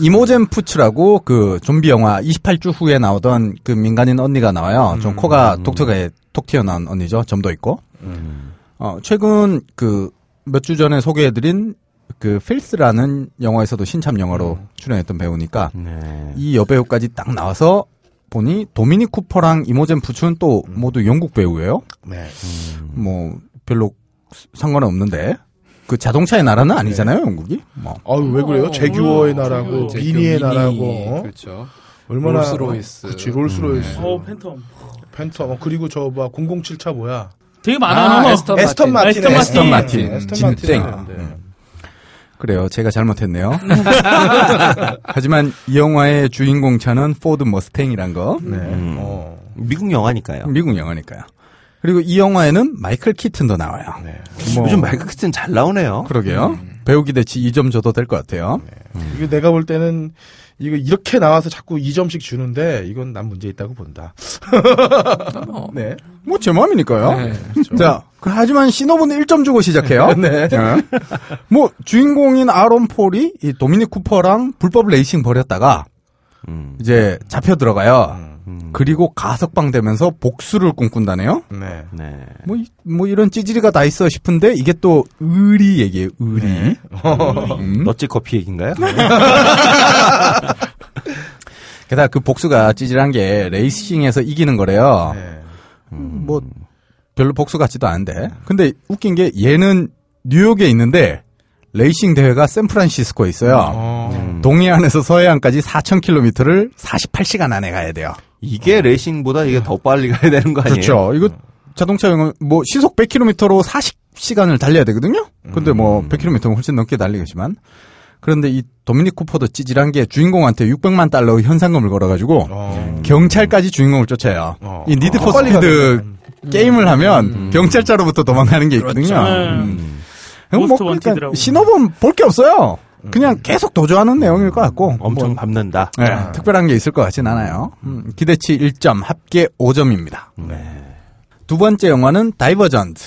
이모젠 푸츠라고 그 좀비 영화 28주 후에 나오던 그 민간인 언니가 나와요. 좀 코가 독특하게 톡 튀어나온 언니죠. 점도 있고. 최근 그 몇 주 전에 소개해드린 그 필스라는 영화에서도 신참 영화로 출연했던 배우니까 네. 이 여배우까지 딱 나와서 보니 도미닉 쿠퍼랑 이모젠 푸츠는 또 모두 영국 배우예요. 네. 뭐 별로 상관은 없는데 그 자동차의 나라는 아니잖아요, 네. 영국이. 뭐. 아유 왜 그래요? 제규어의 나라고, 비니의 나라고. 그렇죠. 얼마나 롤스로이스. 그렇지, 롤스로이스. 팬텀. 팬텀. 그리고 저 봐 007 차 뭐야? 되게 많아. 에스턴 마틴. 에스턴 마틴. 에스턴 마틴. 그래요. 제가 잘못했네요. 하지만 이 영화의 주인공 차는 포드 머스탱이란 거. 네. 미국 영화니까요. 미국 영화니까요. 그리고 이 영화에는 마이클 키튼도 나와요. 네. 뭐... 요즘 마이클 키튼 잘 나오네요. 그러게요. 배우 기대치 2점 줘도 될 것 같아요. 네. 이게 내가 볼 때는 이거 이렇게 나와서 자꾸 2점씩 주는데 이건 난 문제 있다고 본다. 네. 뭐 제 마음이니까요. 네, 그렇죠. 자, 하지만 신호부는 1점 주고 시작해요. 네. 네. 뭐 주인공인 아론 폴이 이 도미닉 쿠퍼랑 불법 레이싱 벌였다가 이제 잡혀 들어가요. 그리고 가석방되면서 복수를 꿈꾼다네요. 네. 네. 뭐 이런 찌질이가 다 있어 싶은데 이게 또 의리 얘기예요. 의리. 네. 너찌커피 얘기인가요? 게다가 그 복수가 찌질한 게 레이싱에서 이기는 거래요. 네. 뭐 별로 복수 같지도 않은데. 근데 웃긴 게 얘는 뉴욕에 있는데 레이싱 대회가 샌프란시스코에 있어요. 동해안에서 서해안까지 4,000km를 48시간 안에 가야 돼요. 이게 레이싱보다 이게 더 빨리 가야 되는 거 아니에요? 그렇죠. 이거 자동차 영어 뭐 시속 100km로 40시간을 달려야 되거든요. 근데 뭐 100km면 훨씬 넘게 달리겠지만 그런데 이 도미닉 쿠퍼도 찌질한 게 주인공한테 600만 달러 현상금을 걸어가지고 경찰까지 주인공을 쫓아요. 이 니드 포 스피드 게임을 하면 경찰차로부터 도망가는 게 있거든요. 뭐 그러니까 신호범 볼 게 없어요. 그냥 계속 도주하는 내용일 것 같고 엄청 밟는다. 네, 특별한 게 있을 것 같진 않아요. 기대치 1점, 합계 5점입니다. 네. 두 번째 영화는 다이버전트.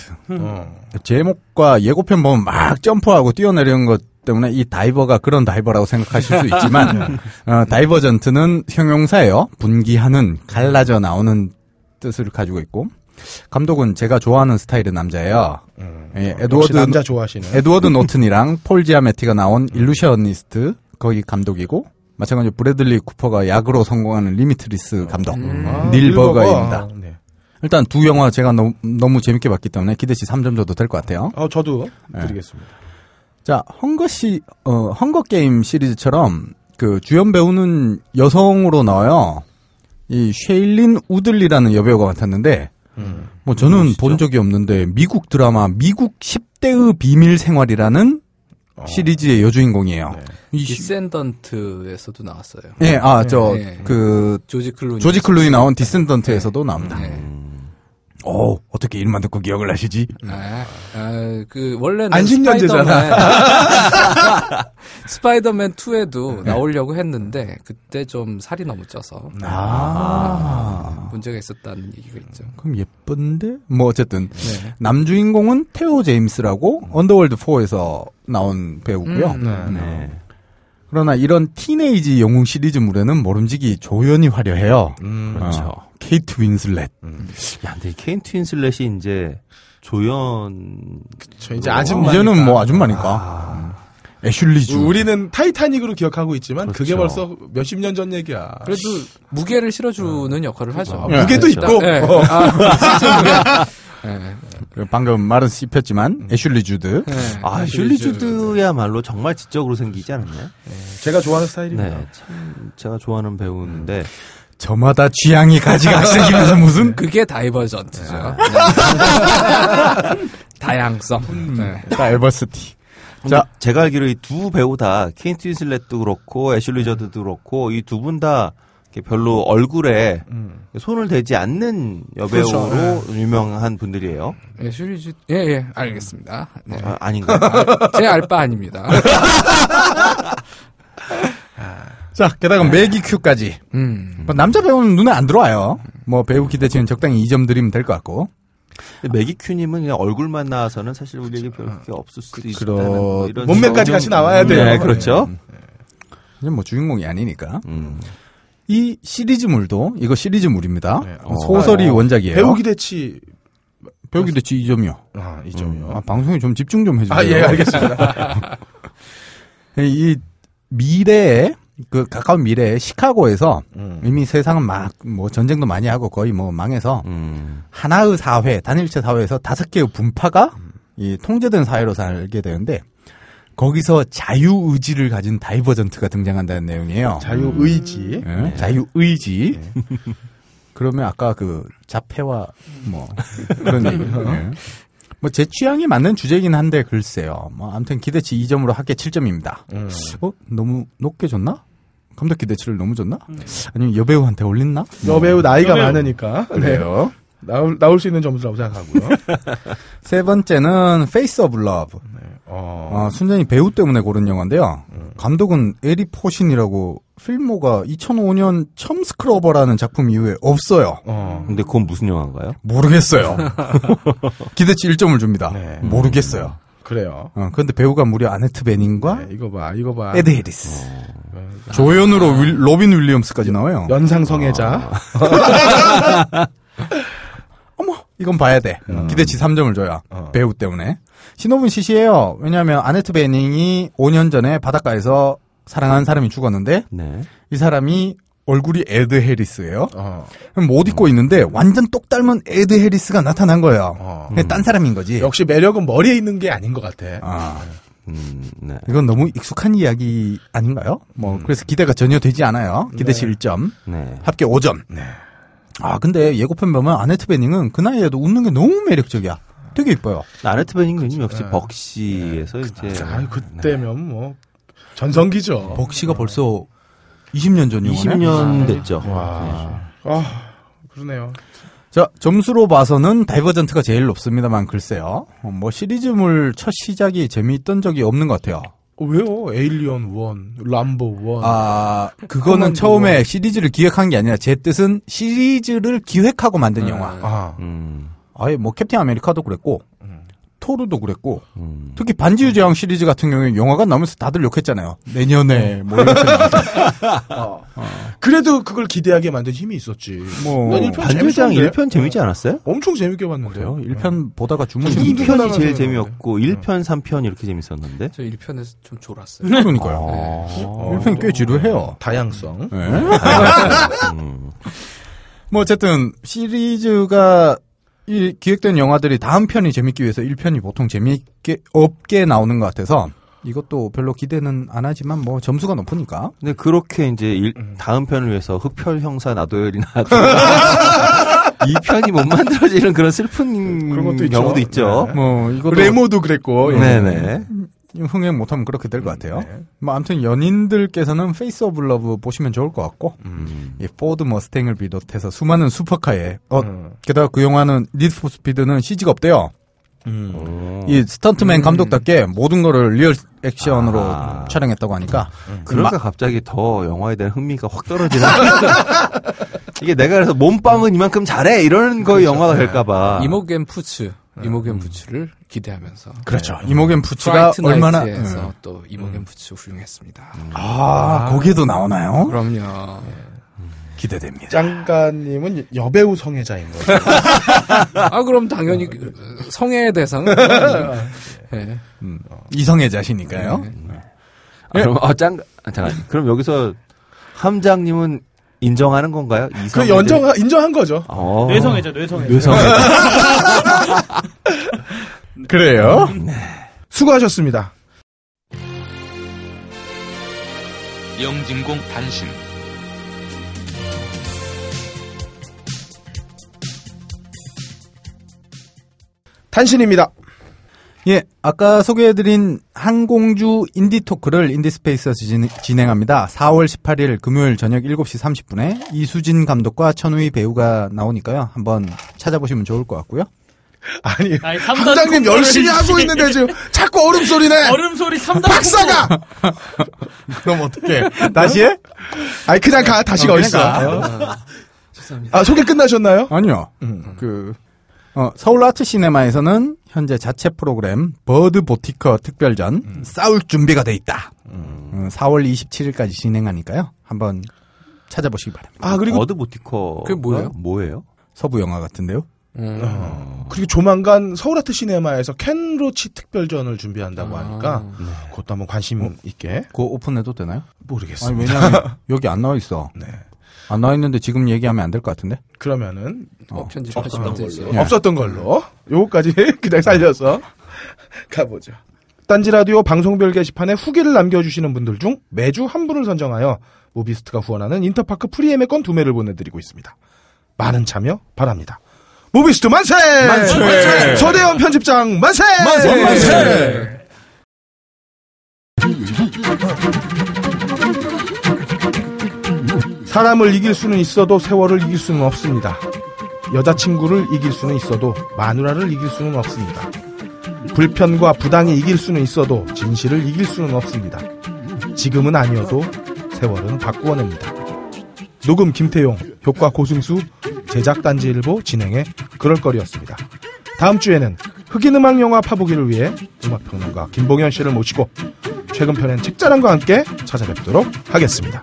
제목과 예고편 보면 막 점프하고 뛰어내리는 것 때문에 이 다이버가 그런 다이버라고 생각하실 수 있지만 다이버전트는 형용사예요. 분기하는, 갈라져 나오는 뜻을 가지고 있고 감독은 제가 좋아하는 스타일의 남자예요. 예, 에드워드, 남자 좋아하시는. 에드워드 노튼이랑 폴 지아메티가 나온 일루셔니스트 거기 감독이고 마찬가지로 브래들리 쿠퍼가 약으로 성공하는 리미트리스 감독 닐 버거입니다. 네. 일단 두 영화 제가 너무 재밌게 봤기 때문에 기대치 3점 줘도 될 것 같아요. 저도 드리겠습니다. 예. 자, 헝거 게임 시리즈처럼 그 주연 배우는 여성으로 나와요. 이 쉐일린 우들리라는 여배우가 맡았는데 뭐 저는 본 적이 없는데 미국 드라마 미국 10대의 비밀 생활이라는 시리즈의 여주인공이에요. 네. 디센던트에서도 나왔어요. 네, 그 조지 클루니 나온 디센던트에서도 나옵니다. 네. 어떻게 이름만 듣고 기억을 하시지? 그 원래는 스파이더맨 2에도 나오려고 했는데 그때 좀 살이 너무 쪄서 문제가 있었다는 얘기가 있죠. 그럼 예쁜데? 뭐 어쨌든 남주인공은 테오 제임스라고 언더월드 4에서 나온 배우고요. 그러나 이런 티네이지 영웅 시리즈물에는 모름지기 조연이 화려해요. 그렇죠. 케이트 윈슬렛. 야, 근데 케이트 윈슬렛이 이제 조연. 그쵸, 이제 아줌마. 이제는 뭐 아줌마니까. 애슐리 주. 우리는 타이타닉으로 기억하고 있지만 그렇죠. 그게 벌써 몇십 년 전 얘기야. 그래도 무게를 실어주는 역할을 하죠. 무게도 있고. 네. 네. 방금 말은 씹혔지만 애슐리 주드. 네. 애슐리 주드야말로 정말 지적으로 생기지 않았나요? 네. 제가 좋아하는 스타일입니다. 네. 참 제가 좋아하는 배우인데 저마다 취향이 가지각색이면서 무슨 그게 다이버전트죠. 다양성. 다이버시티. 자, 제가 알기로 이 두 배우 다 케이트 윈슬렛도 그렇고 애슐리 주드도 그렇고 이 두 분 다 별로 얼굴에 손을 대지 않는 여배우로 그렇죠. 유명한 분들이에요. 애슐리 예, 알겠습니다. 네. 아닌가요? 제 알바 아닙니다. 자, 게다가 매기 큐까지. 남자 배우는 눈에 안 들어와요. 뭐 배우 기대치는 적당히 2점 드리면 될 것 같고. 매기큐님은 그냥 얼굴만 나와서는 사실 우리에게 별로 그게 없을 수도 있다는 뭐 이런 몸매까지 같이 나와야 돼요. 네, 그렇죠. 그냥 뭐 주인공이 아니니까. 이 시리즈물도 이거 시리즈물입니다. 네. 소설이 원작이에요. 배우기 대치 2점이요. 아, 2점이요. 아, 방송에 좀 집중 좀 해주세요. 아, 예, 알겠습니다. 이 미래에 그 가까운 미래에 시카고에서 이미 세상은 막 뭐 전쟁도 많이 하고 거의 뭐 망해서 하나의 사회 단일체 사회에서 5개의 분파가 이 통제된 사회로 살게 되는데 거기서 자유의지를 가진 다이버전트가 등장한다는 내용이에요. 자유의지. 네. 자유의지. 네. 그러면 아까 그 자폐와 뭐 그런 얘기. 네. 뭐 제 취향이 맞는 주제이긴 한데 글쎄요. 뭐 아무튼 기대치 2점으로 합계 7점입니다. 너무 높게 줬나? 감독 기대치를 너무 줬나? 아니면 여배우한테 올렸나? 여배우 나이가 많으니까. 그래요. 네. 나올 수 있는 점수라고 생각하고요. 세 번째는 페이스 오브 러브. 네. 순전히 배우 때문에 고른 영화인데요. 감독은 에리 포신이라고 필모가 2005년 처음 스크러버라는 작품 이후에 없어요. 근데 그건 무슨 영화인가요? 모르겠어요. 기대치 1점을 줍니다. 네. 모르겠어요. 그래요. 근데 배우가 무려 아네트 베닝과 네, 이거 봐. 에드 해리스. 조연으로 로빈 윌리엄스까지 나와요. 연상성애자. 어머, 이건 봐야 돼. 기대치 3점을 줘요. 배우 때문에. 신호분 시시해요. 왜냐하면 아네트 베닝이 5년 전에 바닷가에서 사랑하는 사람이 죽었는데 네. 이 사람이 얼굴이 에드 해리스예요. 그럼 못 잊고 있는데 완전 똑 닮은 에드 해리스가 나타난 거예요. 딴 사람인 거지. 역시 매력은 머리에 있는 게 아닌 것 같아. 네. 이건 너무 익숙한 이야기 아닌가요? 뭐 그래서 기대가 전혀 되지 않아요. 기대치 네. 1점. 네. 합계 5점. 네. 아 근데 예고편 보면 아네트 베닝은 그 나이에도 웃는 게 너무 매력적이야. 되게 이뻐요. 아네트 베닝은 역시 네. 벅시에서 네. 이제 아 그때면 네. 뭐 전성기죠. 벅시가 벌써 20년 전이에요. 20년 됐죠. 와, 네. 아 그러네요. 자 점수로 봐서는 다이버전트가 제일 높습니다만 글쎄요. 뭐 시리즈물 첫 시작이 재미있던 적이 없는 것 같아요. 왜요? 에일리언 1, 람보 1. 아, 그거는 처음에 원. 시리즈를 기획한 게 아니라 제 뜻은 시리즈를 기획하고 만든 영화. 아예 뭐 캡틴 아메리카도 그랬고, 토르도 그랬고, 특히 반지의 제왕 시리즈 같은 경우에 영화가 나오면서 다들 욕했잖아요. 내년에 뭐 그래도 그걸 기대하게 만든 힘이 있었지. 뭐 반지의 제왕 1편 재밌지 않았어요? 엄청 재밌게 봤는데요. 1편 보다가 주무시는 2편이 제일 재미없고 1편, 3편 이렇게 재밌었는데. 저 1편에서 좀 졸았어요. 그러니까요. 네. 1편이 꽤 지루해요. 다양성. 네. 뭐 어쨌든 시리즈가 이 기획된 영화들이 다음 편이 재밌기 위해서 1편이 보통 재미있게 없게 나오는 것 같아서 이것도 별로 기대는 안 하지만 뭐 점수가 높으니까. 근데 그렇게 이제 다음 편을 위해서 흑별 형사 나도열이나 2편이 못 만들어지는 그런 슬픈 그런 것도 경우도 있죠. 네. 뭐 이것도 레모도 그랬고. 네네. 흥행 못하면 그렇게 될 것 같아요. 네. 뭐 아무튼 연인들께서는 페이스 오브 러브 보시면 좋을 것 같고 이 포드 머스탱을 비롯해서 수많은 슈퍼카에 게다가 그 영화는 니드 포 스피드는 CG가 없대요. 이 스턴트맨 감독답게 모든 거를 리얼 액션으로 촬영했다고 하니까 그러니까 갑자기 더 영화에 대한 흥미가 확 떨어지는 이게 내가 그래서 몸빵은 이만큼 잘해 이런 거의 그렇죠. 영화가 될까봐 이모겐 푸츠 이모겐 부츠를 기대하면서 그렇죠. 네. 이모겐 부츠가 얼마나 또 이모겐 부츠 훌륭했습니다. 아 거기에도 나오나요? 그럼요. 네. 기대됩니다. 짱가님은 여배우 성애자인 거죠. 아 그럼 당연히 성애의 대상은 네. 이성애자시니까요. 네. 아, 그럼 잠깐 그럼 여기서 함장님은 인정하는 건가요? 그 인정한 거죠. 뇌성애자. 그래요? 네. 수고하셨습니다. 영진공 단신. 단신입니다. 예, 아까 소개해드린 항공주 인디토크를 인디스페이스에서 진행합니다. 4월 18일 금요일 저녁 7시 30분에 이수진 감독과 천우희 배우가 나오니까요. 한번 찾아보시면 좋을 것 같고요. 아니 함장님 열심히 하고 있는데 지금 자꾸 얼음소리네. 얼음소리 3단 박사가. 그럼 어떡해. 다시 해? 아니 그냥 가. 다시 가 있어. 죄송합니다. 아 소개 끝나셨나요? 아니요. 그 서울 아트 시네마에서는 현재 자체 프로그램 버드 보티커 특별전 싸울 준비가 돼 있다. 4월 27일까지 진행하니까요. 한번 찾아보시기 바랍니다. 아, 그리고 버드 보티커 그게 뭐예요? 서부 영화 같은데요. 그리고 조만간 서울 아트 시네마에서 켄 로치 특별전을 준비한다고 하니까 네. 그것도 한번 관심 있게. 그거 오픈해도 되나요? 모르겠어요. 왜냐하면 여기 안 나와 있어. 네. 안 나와 있는데 지금 얘기하면 안 될 것 같은데? 그러면은 없었던 걸로 요거까지 그냥 살려서 가보죠. 딴지 라디오 방송별 게시판에 후기를 남겨주시는 분들 중 매주 한 분을 선정하여 모비스트가 후원하는 인터파크 프리엠에권 2매를 보내드리고 있습니다. 많은 참여 바랍니다. 모비스트 만세! 만세! 만세! 서대원 편집장 만세! 만세! 만세! 사람을 이길 수는 있어도 세월을 이길 수는 없습니다. 여자친구를 이길 수는 있어도 마누라를 이길 수는 없습니다. 불편과 부당이 이길 수는 있어도 진실을 이길 수는 없습니다. 지금은 아니어도 세월은 바꾸어냅니다. 녹음 김태용, 효과 고승수, 제작 딴지일보 진행의 그럴거리였습니다. 다음 주에는 흑인 음악 영화 파보기를 위해 음악평론가 김봉현 씨를 모시고 최근 펴낸 책자랑과 함께 찾아뵙도록 하겠습니다.